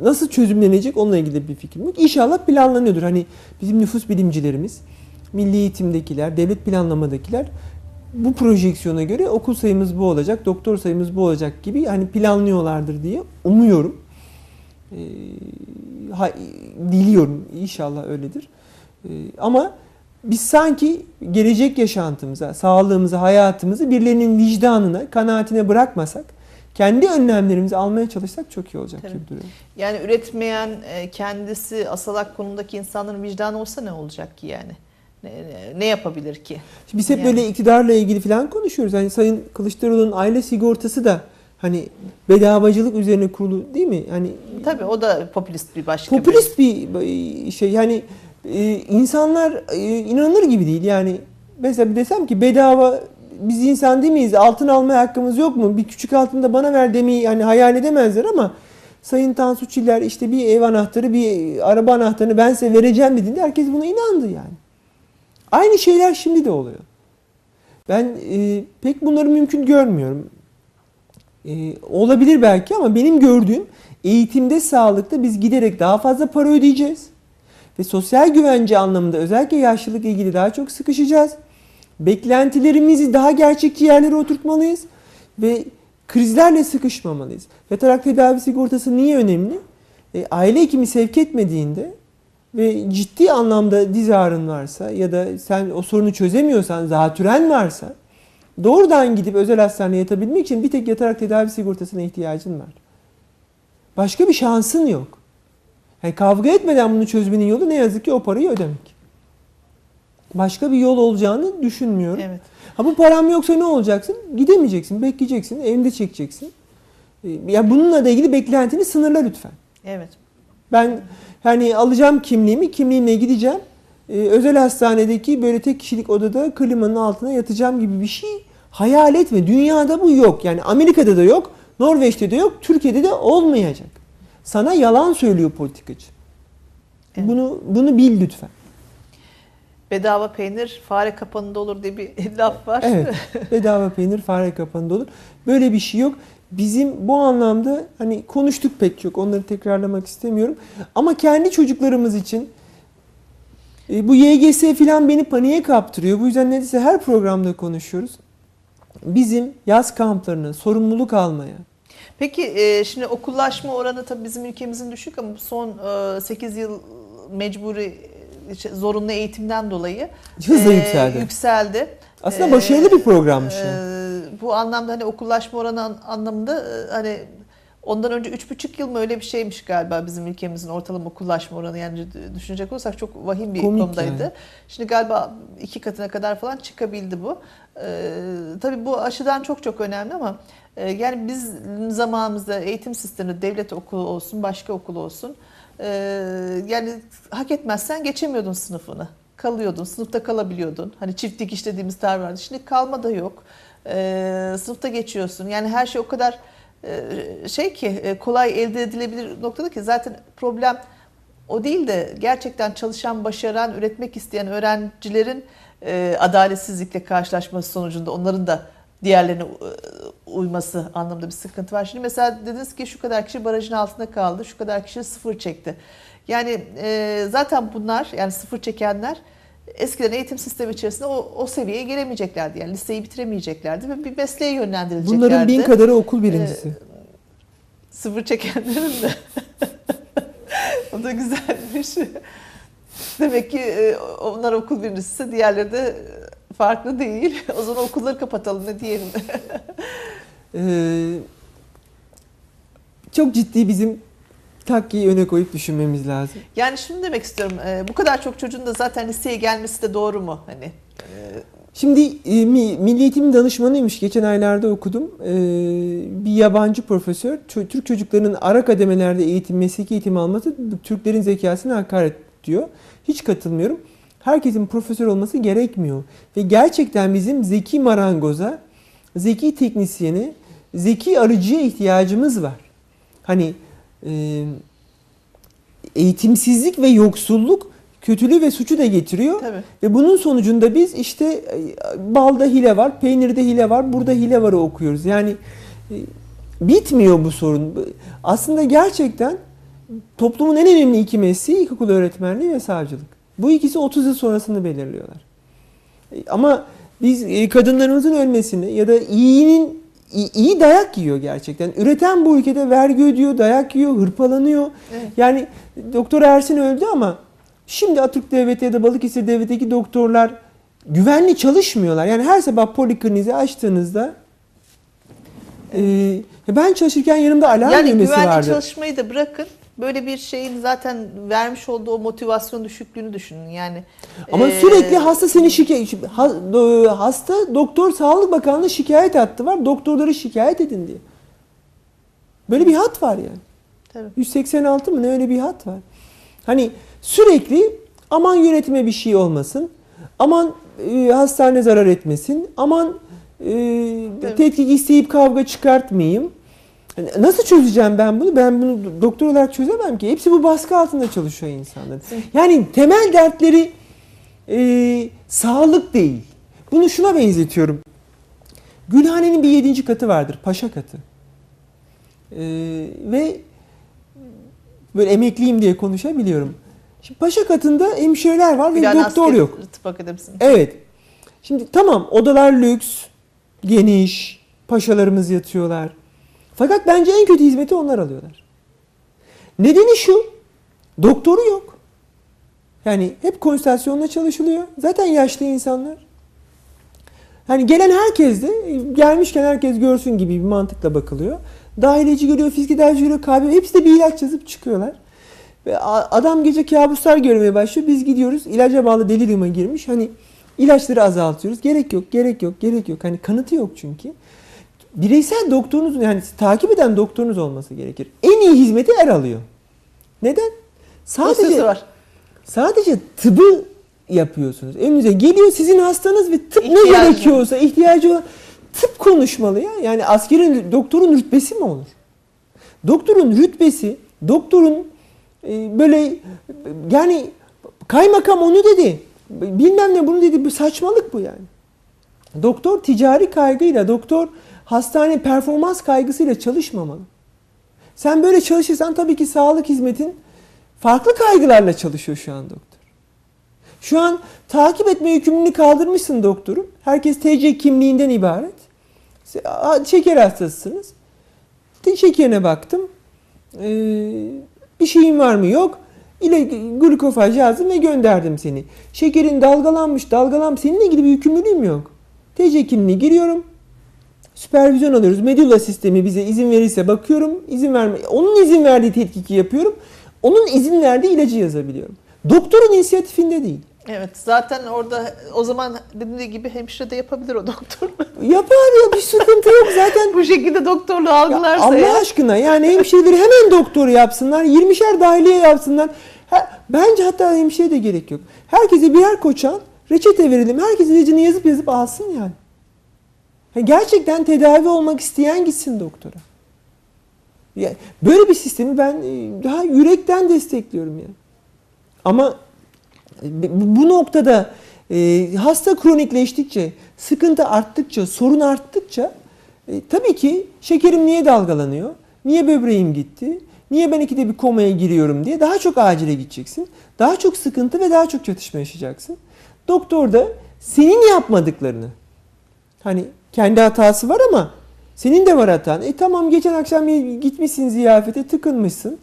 nasıl çözümlenecek onunla ilgili bir fikrim yok. İnşallah planlanıyordur. Hani bizim nüfus bilimcilerimiz, milli eğitimdekiler, devlet planlamadakiler bu projeksiyona göre okul sayımız bu olacak, doktor sayımız bu olacak gibi hani planlıyorlardır diye umuyorum. E, ha, diliyorum. İnşallah öyledir. E, ama biz sanki gelecek yaşantımıza, sağlığımıza, hayatımızı birilerinin vicdanına, kanaatine bırakmasak, kendi önlemlerimizi almaya çalışsak çok iyi olacak Tabii. gibi duruyor. Yani üretmeyen, kendisi asalak konumdaki insanların vicdanı olsa ne olacak ki yani? Ne, ne yapabilir ki? Şimdi biz hep yani. böyle iktidarla ilgili falan konuşuyoruz. Yani Sayın Kılıçdaroğlu'nun aile sigortası da hani bedavacılık üzerine kurulu değil mi? Hani Tabii o da popülist bir başka popülist bir, bir şey. Yani e, insanlar e, inanılır gibi değil. Yani mesela desem ki bedava biz insan değil miyiz? Altın almaya hakkımız yok mu? Bir küçük altın da bana ver demeyi hani hayal edemezler ama Sayın Tansu Çiller işte bir ev anahtarı, bir araba anahtarını ben size vereceğim dediğinde herkes buna inandı yani. Aynı şeyler şimdi de oluyor. Ben e, pek bunları mümkün görmüyorum. E, olabilir belki ama benim gördüğüm eğitimde, sağlıkta biz giderek daha fazla para ödeyeceğiz. Ve sosyal güvence anlamında özellikle yaşlılıkla ilgili daha çok sıkışacağız. Beklentilerimizi daha gerçekçi yerlere oturtmalıyız. Ve krizlerle sıkışmamalıyız. Yatalak tedavi sigortası niye önemli? E, aile hekimi sevk etmediğinde ve ciddi anlamda diz ağrın varsa ya da sen o sorunu çözemiyorsan, zatüren varsa doğrudan gidip özel hastaneye yatabilmek için bir tek yatarak tedavi sigortasına ihtiyacın var. Başka bir şansın yok. Yani kavga etmeden bunu çözmenin yolu ne yazık ki o parayı ödemek. Başka bir yol olacağını düşünmüyorum. Evet. Ha bu param yoksa ne olacaksın? Gidemeyeceksin, bekleyeceksin, evinde çekeceksin. Ya bununla da ilgili beklentini sınırla lütfen. Evet. Ben hani alacağım kimliğimi, kimliğimle gideceğim. Ee, özel hastanedeki böyle tek kişilik odada klimanın altına yatacağım gibi bir şey hayal etme. Dünyada bu yok. Yani Amerika'da da yok, Norveç'te de yok, Türkiye'de de olmayacak. Sana yalan söylüyor politikacı. Evet. Bunu bunu bil lütfen. Bedava peynir fare kapanında olur diye bir laf var. Evet. Bedava peynir fare kapanında olur. Böyle bir şey yok. Bizim bu anlamda hani konuştuk pek çok, onları tekrarlamak istemiyorum. Ama kendi çocuklarımız için e, bu Y G S falan beni paniğe kaptırıyor. Bu yüzden neredeyse her programda konuşuyoruz. Bizim yaz kamplarına sorumluluk almaya. Peki e, şimdi okullaşma oranı tabii bizim ülkemizin düşük ama son e, sekiz yıl mecburi zorunlu eğitimden dolayı hızla e, yükseldi. yükseldi. Aslında e, başarılı bir programmış. E, bu anlamda hani okullaşma oranı anlamında hani ondan önce üç buçuk yıl mı öyle bir şeymiş galiba bizim ülkemizin ortalama okullaşma oranı, yani düşünecek olursak çok vahim bir konumdaydı. Yani. Şimdi galiba iki katına kadar falan çıkabildi bu. Ee, tabii bu aşıdan çok çok önemli ama e, yani bizim zamanımızda eğitim sistemi devlet okulu olsun başka okul olsun e, yani hak etmezsen geçemiyordun sınıfını. Kalıyordun, sınıfta kalabiliyordun. Hani çift dikiş dediğimiz tar vardı. Şimdi kalma da yok. Ee, sınıfta geçiyorsun. Yani her şey o kadar e, şey ki e, kolay elde edilebilir noktada ki zaten problem o değil de gerçekten çalışan, başaran, üretmek isteyen öğrencilerin e, adaletsizlikle karşılaşması sonucunda onların da diğerlerine uyması anlamında bir sıkıntı var. Şimdi mesela dediniz ki şu kadar kişi barajın altında kaldı, şu kadar kişi sıfır çekti. Yani e, zaten bunlar, yani sıfır çekenler eskiden eğitim sistemi içerisinde o, o seviyeye gelemeyeceklerdi. Yani liseyi bitiremeyeceklerdi ve bir mesleğe yönlendirileceklerdi. Bunların bin kadarı okul birincisi. E, sıfır çekenlerin de. O da güzelmiş. Demek ki e, onlar okul birincisi, diğerleri de farklı değil. O zaman okulları kapatalım ne diyelim. ee, çok ciddi bizim takkiyi öne koyup düşünmemiz lazım. Yani şunu demek istiyorum. Bu kadar çok çocuğun da zaten liseye gelmesi de doğru mu? Hani? Şimdi Milli Eğitim danışmanıymış. Geçen aylarda okudum. Bir yabancı profesör Türk çocuklarının ara kademelerde eğitim, mesleki eğitim alması Türklerin zekasına hakaret diyor. Hiç katılmıyorum. Herkesin profesör olması gerekmiyor. Ve gerçekten bizim zeki marangoza, zeki teknisyene, zeki arıcıya ihtiyacımız var. Hani eğitimsizlik ve yoksulluk kötülüğü ve suçu da getiriyor. Tabii. Ve bunun sonucunda biz işte balda hile var, peynirde hile var, burada hile varı okuyoruz. Yani bitmiyor bu sorun. Aslında gerçekten toplumun en önemli iki mesleği ilkokul öğretmenliği ve savcılık. Bu ikisi otuz yıl sonrasını belirliyorlar. Ama biz kadınlarımızın ölmesini ya da iyinin iyi dayak yiyor gerçekten. Üreten bu ülkede vergi ödüyor, dayak yiyor, hırpalanıyor. Evet. Yani Doktor Ersin öldü ama şimdi Atatürk Devleti ya da Balıkesir Devleti'ndeki doktorlar güvenli çalışmıyorlar. Yani her sabah polikliniği açtığınızda e, ben çalışırken yanımda alarm yani düğmesi vardı. Yani güvenli çalışmayı da bırakın. Böyle bir şeyin zaten vermiş olduğu o motivasyon düşüklüğünü düşünün yani. Ama ee, sürekli hasta seni şikayet, hasta doktor Sağlık Bakanlığı şikayet hattı var, doktorları şikayet edin diye. Böyle bir hat var yani. Tabii. yüz seksen altı mı ne öyle bir hat var. Hani sürekli aman yönetime bir şey olmasın, aman e, hastane zarar etmesin, aman e, tetkik isteyip kavga çıkartmayayım. Nasıl çözeceğim ben bunu? Ben bunu doktor olarak çözemem ki. Hepsi bu baskı altında çalışıyor insanlar. Yani temel dertleri e, sağlık değil. Bunu şuna benzetiyorum. Gülhane'nin bir yedinci katı vardır. Paşa katı. E, ve böyle emekliyim diye konuşabiliyorum. Şimdi paşa katında hemşireler var ve doktor yok. Tıp Akademisi. Evet. Şimdi tamam odalar lüks, geniş, paşalarımız yatıyorlar. Fakat bence en kötü hizmeti onlar alıyorlar. Nedeni şu, doktoru yok. Yani hep konsültasyonla çalışılıyor. Zaten yaşlı insanlar. Yani gelen herkes de, gelmişken herkes görsün gibi bir mantıkla bakılıyor. Dahiliyeci geliyor, fiziki tedavici geliyor, K B M, hepsi de bir ilaç yazıp çıkıyorlar. Ve adam gece kabuslar görmeye başlıyor, biz gidiyoruz, ilaca bağlı deliriuma girmiş. Hani ilaçları azaltıyoruz, gerek yok, gerek yok, gerek yok. Hani kanıtı yok çünkü. Bireysel doktorunuz, yani takip eden doktorunuz olması gerekir. En iyi hizmeti er alıyor. Neden? Sadece var. Sadece tıbı yapıyorsunuz. Önünüze geliyor sizin hastanız ve tıp ihtiyacı. Ne gerekiyorsa ihtiyacı olan tıp konuşmalı ya. Yani askerin doktorun rütbesi mi olur? Doktorun rütbesi, doktorun e, böyle yani kaymakam onu dedi. Bilmem ne bunu dedi. Bu saçmalık bu yani. Doktor ticari kaygıyla, doktor hastane performans kaygısıyla çalışmamalı. Sen böyle çalışırsan tabii ki sağlık hizmetin farklı kaygılarla çalışıyor şu an doktor. Şu an takip etme yükümlülüğünü kaldırmışsın doktorum. Herkes T C kimliğinden ibaret. Şeker hastasısınız. Şekerine baktım. Ee, bir şeyin var mı? Yok. İle glukofaj yazdım ve gönderdim seni. Şekerin dalgalanmış, dalgalanmış. Seninle ilgili bir yükümlülüğüm yok. T C kimliği giriyorum. Süpervizyon alıyoruz. Medulla sistemi bize izin verirse bakıyorum. İzin verme. Onun izin verdiği tetkiki yapıyorum. Onun izin verdiği ilacı yazabiliyorum. Doktorun inisiyatifinde değil. Evet. Zaten orada o zaman dediğim gibi hemşire de yapabilir o doktor. Yapar ya. Bir sıkıntı yok. Zaten bu şekilde doktorluğu algılarsa Allah ya. Aşkına yani hemşireleri hemen doktor yapsınlar. yirmişer dahiliye yapsınlar. Bence hatta hemşire de gerek yok. Herkese birer koçan reçete verelim. Herkes ilacını yazıp yazıp alsın yani. Gerçekten tedavi olmak isteyen gitsin doktora. Yani böyle bir sistemi ben daha yürekten destekliyorum yani. Ama bu noktada hasta kronikleştikçe, sıkıntı arttıkça, sorun arttıkça tabii ki şekerim niye dalgalanıyor, niye böbreğim gitti, niye ben ikide bir komaya giriyorum diye daha çok acile gideceksin. Daha çok sıkıntı ve daha çok çatışma yaşayacaksın. Doktor da senin yapmadıklarını, hani kendi hatası var ama senin de var hatan. E tamam geçen akşam gitmişsin ziyafete tıkınmışsın.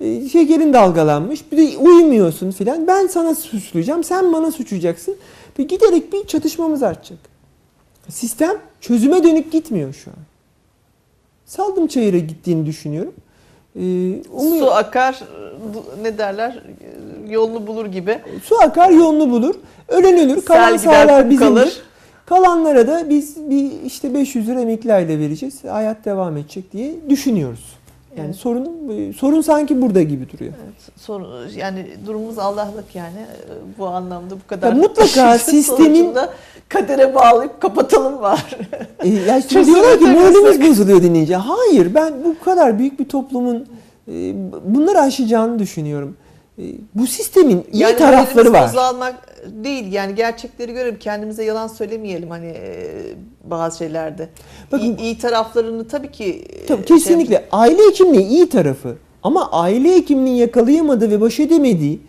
E, şekerin dalgalanmış. Bir de uyumuyorsun filan. Ben sana suçlayacağım. Sen bana suçlayacaksın. Ve giderek bir çatışmamız artacak. Sistem çözüme dönük gitmiyor şu an. Saldım çayıra gittiğini düşünüyorum. E, Su akar ne derler? Yolunu bulur gibi. Su akar yolunu bulur. Ölen ölür. Kalan sağlar bizimdir. Kalanlara da biz bir işte beş yüz lira emekli aile vereceğiz. Hayat devam edecek diye düşünüyoruz. Yani evet. sorun sorun sanki burada gibi duruyor. Evet, sorun yani durumumuz Allah'lık yani bu anlamda bu kadar. Ya mutlaka sistemin kadere bağlayıp kapatalım var. E, ya şimdi diyorlar ki moralimiz bozuluyor dinleyince. Hayır ben bu kadar büyük bir toplumun e, bunları aşacağını düşünüyorum. bu sistemin iyi yani tarafları var. Fazla almak değil yani, gerçekleri görelim, kendimize yalan söylemeyelim hani bazı şeylerde. Bakın, iyi, iyi taraflarını tabii ki. Tabii, kesinlikle şey... aile hekimliği iyi tarafı ama aile hekimliğinin yakalayamadığı ve baş edemediği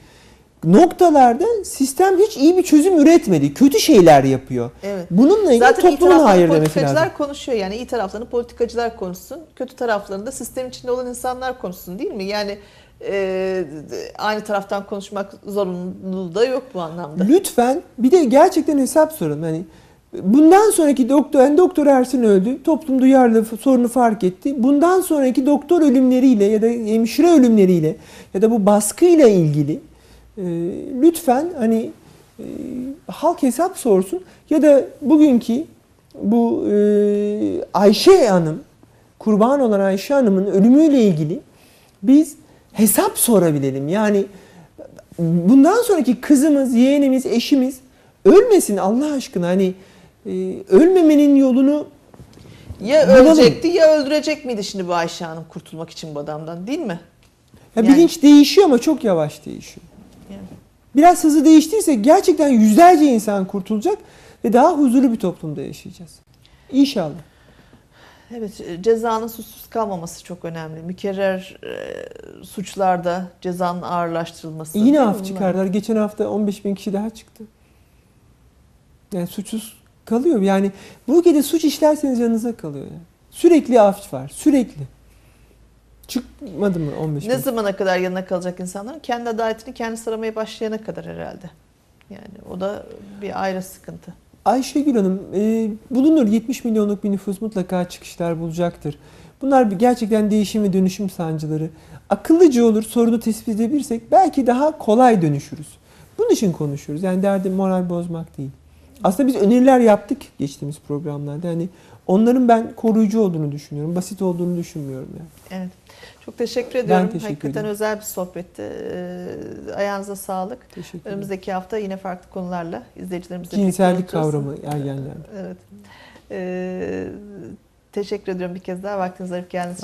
noktalarda sistem hiç iyi bir çözüm üretmedi. Kötü şeyler yapıyor. Evet. Bununla ilgili toplumun hayır demesi lazım. Zaten iyi taraflarını politikacılar konuşuyor. Yani iyi taraflarını politikacılar konuşsun. Kötü taraflarını da sistemin içinde olan insanlar konuşsun, değil mi? Yani e, aynı taraftan konuşmak zorunluluğu da yok bu anlamda. Lütfen bir de gerçekten hesap sorun. Hani bundan sonraki doktor, yani Doktor Ersin öldü. Toplum duyarlı sorunu fark etti. Bundan sonraki doktor ölümleriyle ya da hemşire ölümleriyle ya da bu baskıyla ilgili lütfen hani e, halk hesap sorsun ya da bugünkü bu e, Ayşe Hanım, kurban olan Ayşe Hanım'ın ölümüyle ilgili biz hesap sorabilelim. Yani bundan sonraki kızımız, yeğenimiz, eşimiz ölmesin Allah aşkına. Hani e, ölmemenin yolunu ya bulalım. Ölecekti ya öldürecek miydi şimdi bu Ayşe Hanım kurtulmak için bu adamdan, değil mi? Ya yani... Bilinç değişiyor ama çok yavaş değişiyor. Biraz hızı değiştirirse gerçekten yüzlerce insan kurtulacak ve daha huzurlu bir toplumda yaşayacağız. İnşallah. Evet, cezanın susuz kalmaması çok önemli. Mükerrer e, suçlarda cezanın ağırlaştırılması. Yine af çıkarlar. Geçen hafta on beş bin kişi daha çıktı. Yani suçsuz kalıyor. Yani bu ülkede suç işlerseniz yanınıza kalıyor. Yani. Sürekli af var. Sürekli. Çıkmadı mı on beş bin? Ne zamana kadar yanına kalacak insanların? Kendi adaletini kendi saramaya başlayana kadar herhalde. Yani o da bir ayrı sıkıntı. Ayşegül Hanım, e, bulunur yetmiş milyonluk bir nüfus mutlaka çıkışlar bulacaktır. Bunlar bir gerçekten değişim ve dönüşüm sancıları. Akıllıca olur, sorunu tespit edebilirsek belki daha kolay dönüşürüz. Bunun için konuşuyoruz. Yani derdim moral bozmak değil. Aslında biz öneriler yaptık geçtiğimiz programlarda. Yani onların ben koruyucu olduğunu düşünüyorum. Basit olduğunu düşünmüyorum yani. Evet. Çok teşekkür ediyorum. Ben teşekkür Hakikaten ederim. Özel bir sohbetti. Ayağınıza sağlık. Önümüzdeki hafta yine farklı konularla izleyicilerimizle cinsellik kavramı ergenler. Evet. Ee, teşekkür ediyorum bir kez daha. Vaktinizi ayırıp geldiğiniz için.